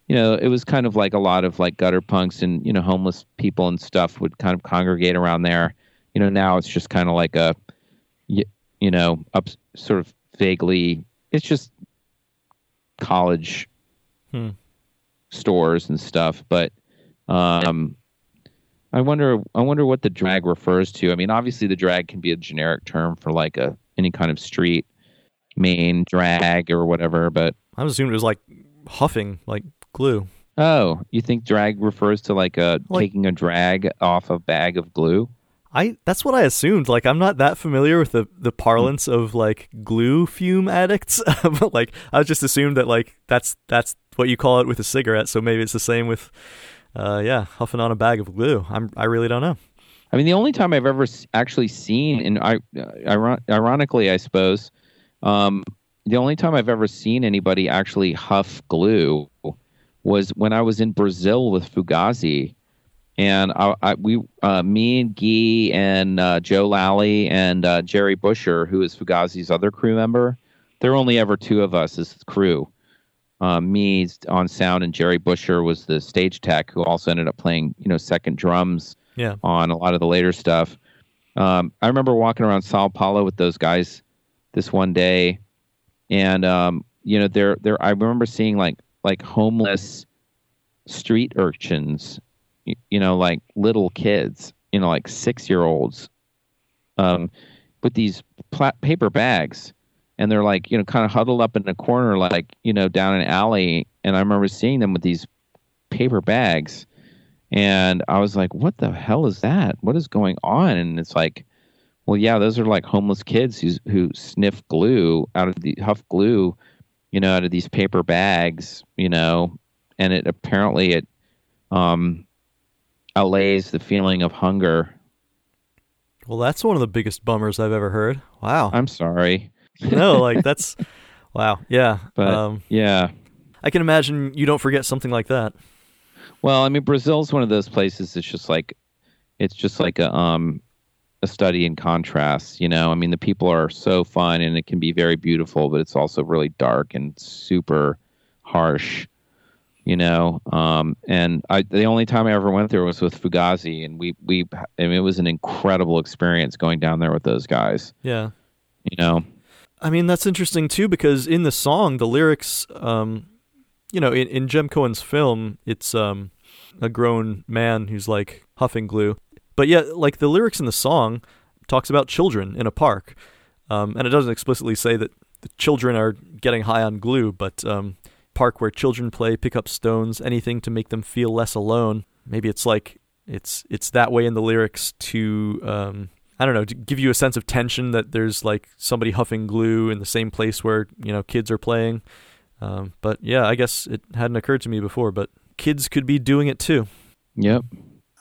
you know, it was kind of like a lot of like gutter punks and, you know, homeless people and stuff would kind of congregate around there. You know, now it's just kind of like a, you, you know, up sort of vaguely, it's just college. Hmm. Stores and stuff, but um I wonder I wonder what the drag refers to. I mean, obviously the drag can be a generic term for like a any kind of street main drag or whatever, but I assumed it was like huffing like glue. Oh, you think drag refers to like a like, taking a drag off a bag of glue? I that's what I assumed. Like, I'm not that familiar with the, the parlance of like glue fume addicts, but like I just assumed that like that's that's what you call it with a cigarette. So maybe it's the same with, uh, yeah, huffing on a bag of glue. I'm I really don't know. I mean, the only time I've ever actually seen, and I, iron, ironically, I suppose, um, the only time I've ever seen anybody actually huff glue was when I was in Brazil with Fugazi. And I, I, we, uh, me and Guy and uh, Joe Lally and uh, Jerry Busher, who is Fugazi's other crew member, there were only ever two of us as the crew. Uh, me on sound and Jerry Busher was the stage tech, who also ended up playing, you know, second drums yeah. on a lot of the later stuff. Um, I remember walking around Sao Paulo with those guys this one day, and um, you know, there, there, I remember seeing like like homeless street urchins. You know, like little kids, you know, like six-year-olds um, with these pla- paper bags. And they're like, you know, kind of huddled up in a corner, like, you know, down an alley. And I remember seeing them with these paper bags. And I was like, what the hell is that? What is going on? And it's like, well, yeah, those are like homeless kids who, who sniff glue out of the, huff glue, you know, out of these paper bags, you know. And it apparently, it, um, allays the feeling of hunger. Well, that's one of the biggest bummers I've ever heard. Wow. I'm sorry. No, like that's wow. Yeah. But um, yeah, I can imagine you don't forget something like that. Well, I mean, Brazil's one of those places. It's just like, it's just like a, um, a study in contrast, you know, I mean, the people are so fun and it can be very beautiful, but it's also really dark and super harsh. You know, um, and I, the only time I ever went there was with Fugazi, and we, we, I mean, it was an incredible experience going down there with those guys. Yeah. You know, I mean, that's interesting too, because in the song, the lyrics, um, you know, in, in Jem Cohen's film, it's, um, a grown man who's like huffing glue, but yet like the lyrics in the song talks about children in a park. Um, and it doesn't explicitly say that the children are getting high on glue, but, um, park where children play, pick up stones, anything to make them feel less alone. Maybe it's like it's it's that way in the lyrics to um I don't know, to give you a sense of tension that there's like somebody huffing glue in the same place where, you know, kids are playing. Um but yeah, I guess it hadn't occurred to me before, but kids could be doing it too. Yep.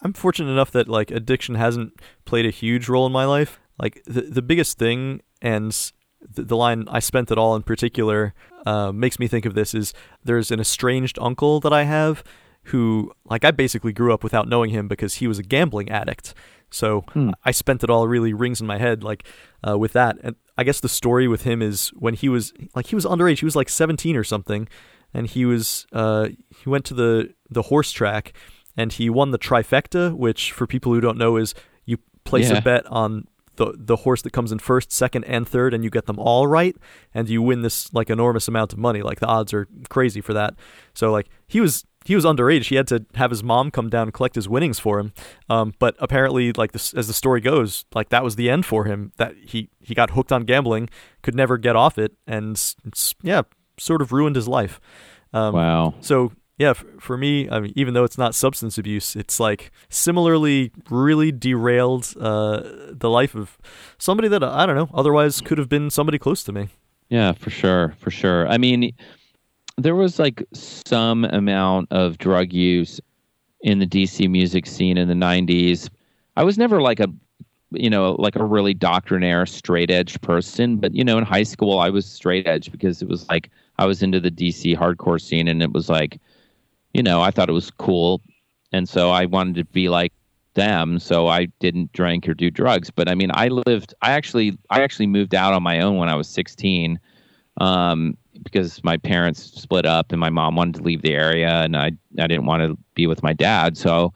I'm fortunate enough that like addiction hasn't played a huge role in my life. Like the the biggest thing, and the, the line I spent it all in particular Uh, makes me think of this, is there's an estranged uncle that I have who, like, I basically grew up without knowing him because he was a gambling addict. So hmm. I spent it all really rings in my head, like, uh, with that. And I guess the story with him is when he was, like, he was underage. He was, like, seventeen or something. And he was, uh, he went to the, the horse track and he won the trifecta, which, for people who don't know, is you place yeah. a bet on the the horse that comes in first, second, and third, and you get them all right, and you win this like enormous amount of money. Like the odds are crazy for that. So like he was he was underage. He had to have his mom come down and collect his winnings for him. Um, but apparently, like this, as the story goes, like that was the end for him. That he he got hooked on gambling, could never get off it, and it's, yeah, sort of ruined his life. Um, wow. So. Yeah, for me, I mean, even though it's not substance abuse, it's like similarly really derailed uh, the life of somebody that, I don't know, otherwise could have been somebody close to me. Yeah, for sure, for sure. I mean, there was like some amount of drug use in the D C music scene in the nineties. I was never like a, you know, like a really doctrinaire, straight edge person. But, you know, in high school, I was straight edge because it was like I was into the D C hardcore scene, and it was like, you know, I thought it was cool, and so I wanted to be like them, so I didn't drink or do drugs. But I mean, I lived, I actually, I actually moved out on my own when I was sixteen, um, because my parents split up and my mom wanted to leave the area, and I, I didn't want to be with my dad. So,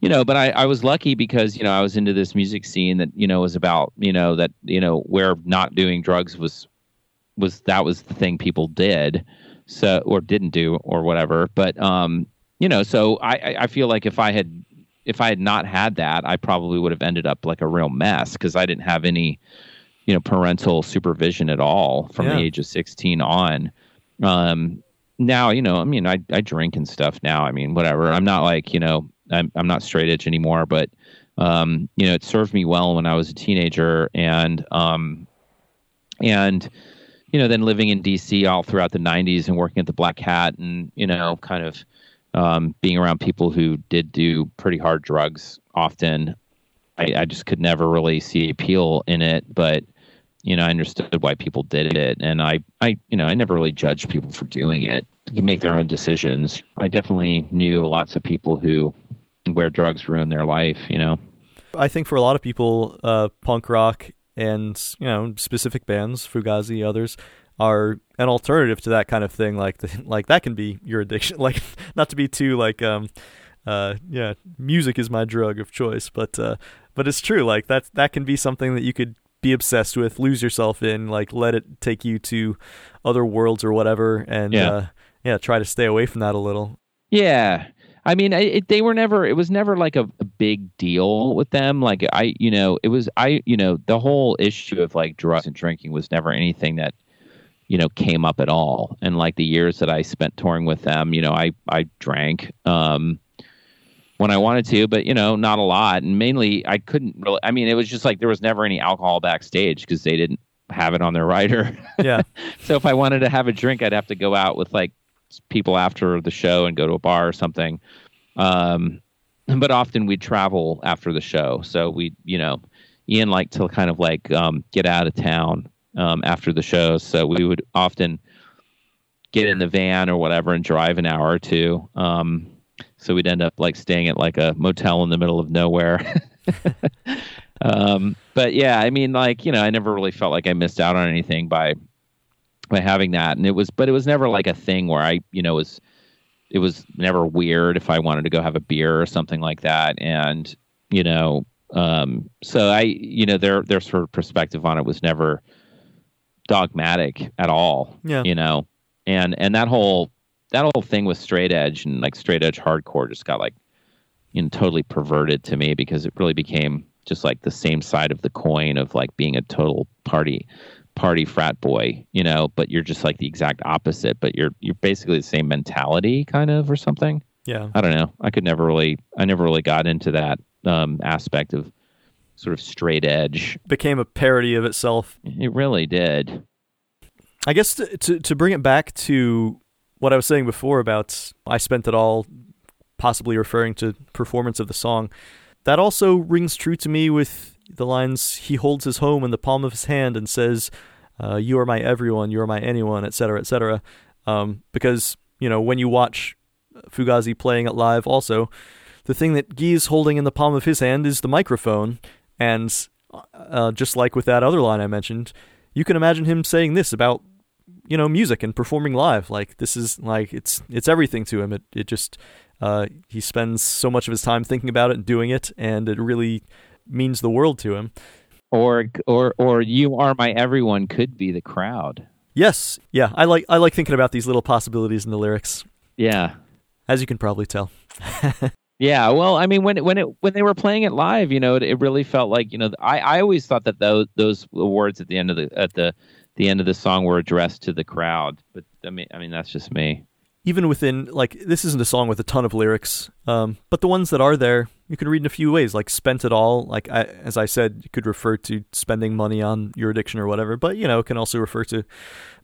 you know, but I, I was lucky because, you know, I was into this music scene that, you know, was about, you know, that, you know, where not doing drugs was, was, that was the thing people did. So, or didn't do, or whatever. But, um, you know, so I, I feel like if I had, if I had not had that, I probably would have ended up like a real mess, because I didn't have any, you know, parental supervision at all from yeah. the age of sixteen on. Um, now, you know, I mean, I, I drink and stuff now. I mean, whatever. I'm not like, you know, I'm, I'm not straight edge anymore, but, um, you know, it served me well when I was a teenager, and, um, and, you know, then living in D C all throughout the nineties and working at the Black Hat, and, you know, kind of um, being around people who did do pretty hard drugs often, I, I just could never really see appeal in it. But, you know, I understood why people did it. And I, I, you know, I never really judged people for doing it. You make their own decisions. I definitely knew lots of people who, where drugs ruined their life, you know. I think for a lot of people, uh, punk rock and, you know, specific bands, Fugazi, others, are an alternative to that kind of thing. Like, the, like that can be your addiction. Like, not to be too like, um, uh, yeah, music is my drug of choice, but, uh, but it's true. Like that, that can be something that you could be obsessed with, lose yourself in, like, let it take you to other worlds or whatever. And, yeah, uh, yeah try to stay away from that a little. Yeah. I mean, it, they were never, it was never like a, a big deal with them. Like I, you know, it was, I, you know, the whole issue of like drugs and drinking was never anything that, you know, came up at all. And like the years that I spent touring with them, you know, I, I drank, um, when I wanted to, but, you know, not a lot. And mainly I couldn't really, I mean, it was just like, there was never any alcohol backstage because they didn't have it on their rider. Yeah. So if I wanted to have a drink, I'd have to go out with like people after the show and go to a bar or something. Um, but often we'd travel after the show. So we, you know, Ian liked to kind of like, um, get out of town, um, after the show. So we would often get in the van or whatever and drive an hour or two. Um, so we'd end up like staying at like a motel in the middle of nowhere. um, but yeah, I mean, like, you know, I never really felt like I missed out on anything by, by having that. And it was, but it was never like a thing where I, you know, was, it was never weird if I wanted to go have a beer or something like that. And, you know, um, so I, you know, their, their sort of perspective on it was never dogmatic at all, yeah. you know? And, and that whole, that whole thing with straight edge and like straight edge hardcore just got like, you know, totally perverted to me, because it really became just like the same side of the coin of like being a total party party frat boy, you know, but you're just like the exact opposite, but you're you're basically the same mentality kind of or something. Yeah. I don't know. I could never really I never really got into that um aspect of sort of straight edge. Became a parody of itself. It really did. I guess to to, to bring it back to what I was saying before about I spent it all possibly referring to performance of the song. That also rings true to me with the lines, he holds his home in the palm of his hand and says, uh, you are my everyone, you are my anyone, et cetera, et cetera. Um, because, you know, when you watch Fugazi playing it live also, the thing that Guy is holding in the palm of his hand is the microphone. And uh, just like with that other line I mentioned, you can imagine him saying this about, you know, music and performing live. Like, this is, like, it's it's everything to him. It, it just, uh, he spends so much of his time thinking about it and doing it, and it really means the world to him. or or or You Are My Everyone could be the crowd. Yes, yeah, I like I like thinking about these little possibilities in the lyrics. Yeah, as you can probably tell. Yeah, well, I mean, when it, when it when they were playing it live, you know, it, it really felt like, you know, I, I always thought that those those words at the end of the at the the end of the song were addressed to the crowd, but I mean, I mean that's just me. Even within, like, this isn't a song with a ton of lyrics, um, but the ones that are there, you can read in a few ways. Like "spent it all," like I, as I said, you could refer to spending money on your addiction or whatever, but you know, it can also refer to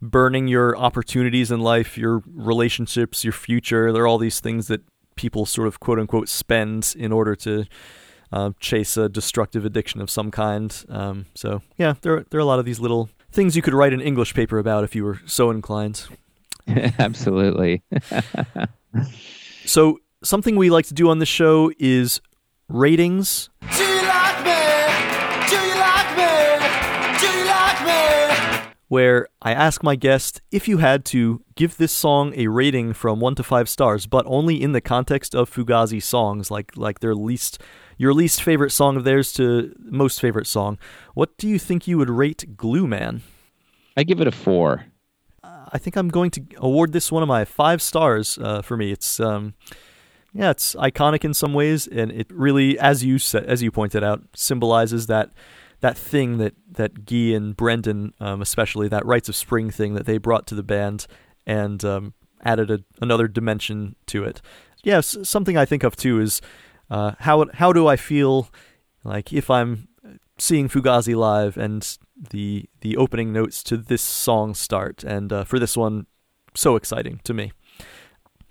burning your opportunities in life, your relationships, your future. There are all these things that people sort of quote unquote spend in order to uh, chase a destructive addiction of some kind. Um, so yeah, there, there are a lot of these little things you could write an English paper about if you were so inclined. Absolutely. So something we like to do on this show is ratings. Do you like me? Do you like me? Do you like me? Where I ask my guest, if you had to give this song a rating from one to five stars, but only in the context of Fugazi songs, like like their least your least favorite song of theirs to most favorite song, what do you think you would rate Glue Man? I give it a four. I think I'm going to award this one of my five stars. Uh, for me, it's um, yeah, it's iconic in some ways, and it really, as you said, as you pointed out, symbolizes that that thing that that Guy and Brendan, um, especially that Rites of Spring thing that they brought to the band, and um, added a, another dimension to it. Yes, yeah, something I think of too is uh, how how do I feel like if I'm seeing Fugazi live and the the opening notes to this song start, and uh, for this one, so exciting to me.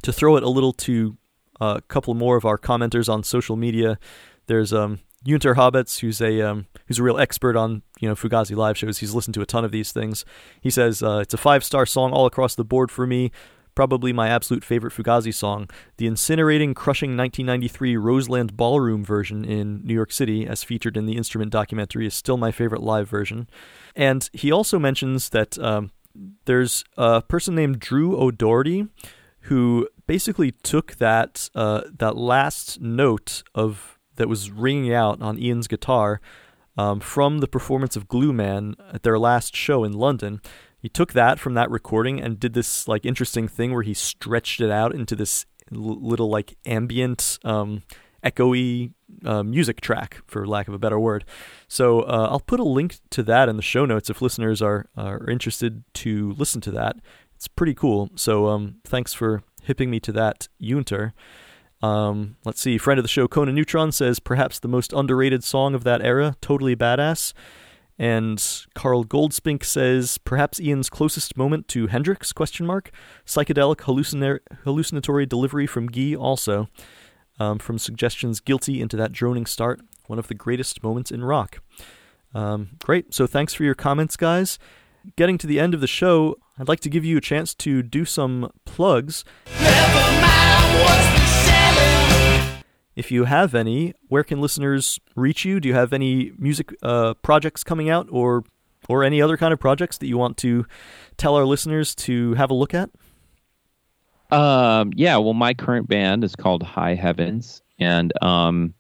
To throw it a little to a couple more of our commenters on social media, there's um Yunter Hobbits, who's a um, who's a real expert on, you know, Fugazi live shows. He's listened to a ton of these things. He says uh, it's a five star song all across the board for me. Probably my absolute favorite Fugazi song. The incinerating, crushing nineteen ninety-three Roseland Ballroom version in New York City, as featured in the Instrument documentary, is still my favorite live version. And he also mentions that um, there's a person named Drew O'Doherty who basically took that uh, that last note of that was ringing out on Ian's guitar um, from the performance of Glue Man at their last show in London. He took that from that recording and did this like interesting thing where he stretched it out into this l- little like ambient, um, echoey uh, music track, for lack of a better word. So uh, I'll put a link to that in the show notes if listeners are are interested to listen to that. It's pretty cool. So um, thanks for hipping me to that, Yunter. Um, let's see. Friend of the show, Conan Neutron, says perhaps the most underrated song of that era. Totally badass. And Carl Goldspink says, perhaps Ian's closest moment to Hendrix, question mark. Psychedelic hallucina- hallucinatory delivery from Guy also. Um, from Suggestion's Guilty into that droning start. One of the greatest moments in rock. Um, great. So thanks for your comments, guys. Getting to the end of the show, I'd like to give you a chance to do some plugs. Never mind what's the selling. If you have any, where can listeners reach you? Do you have any music uh, projects coming out, or or any other kind of projects that you want to tell our listeners to have a look at? Um, yeah, well, my current band is called High Heavens, and um,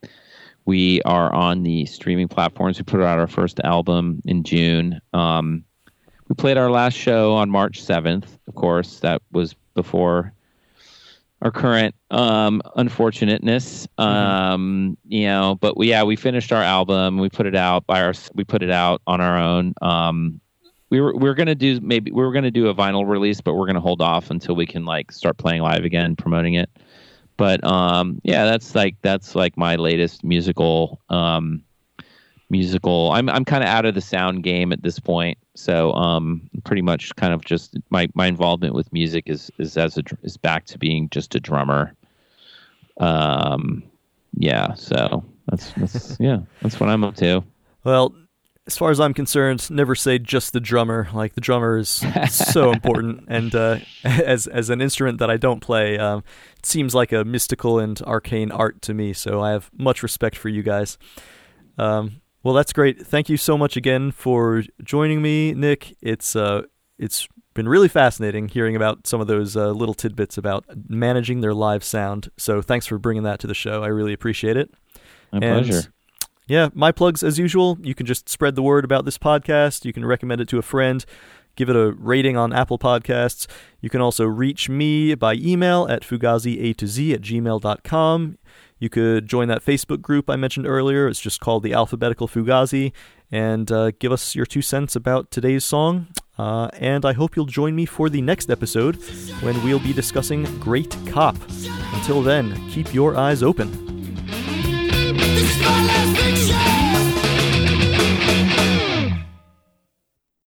we are on the streaming platforms. We put out our first album in June. Um, we played our last show on March seventh, of course. That was before our current um, unfortunateness, um, mm-hmm. you know, but we, yeah, we finished our album. We put it out by our, we put it out on our own. Um, we were, we were going to do, maybe we were going to do a vinyl release, but we're going to hold off until we can like start playing live again, promoting it. But um, yeah, that's like, that's like my latest musical, um, musical. I'm, I'm kind of out of the sound game at this point. So um, pretty much kind of just my, my involvement with music is is as a, is back to being just a drummer. Um, yeah, so that's, that's yeah, that's what I'm up to. Well, as far as I'm concerned, never say just the drummer. Like the drummer is so important, and uh, as as an instrument that I don't play, um, it seems like a mystical and arcane art to me. So I have much respect for you guys. Um, Well, that's great. Thank you so much again for joining me, Nick. It's uh, it's been really fascinating hearing about some of those uh, little tidbits about managing their live sound. So thanks for bringing that to the show. I really appreciate it. My and pleasure. yeah, my plugs as usual. You can just spread the word about this podcast. You can recommend it to a friend. Give it a rating on Apple Podcasts. You can also reach me by email at fugazi a to z at gmail dot com. You could join that Facebook group I mentioned earlier. It's just called The Alphabetical Fugazi. And uh, give us your two cents about today's song. Uh, and I hope you'll join me for the next episode when we'll be discussing Great Cop. Until then, keep your eyes open. This is my last picture.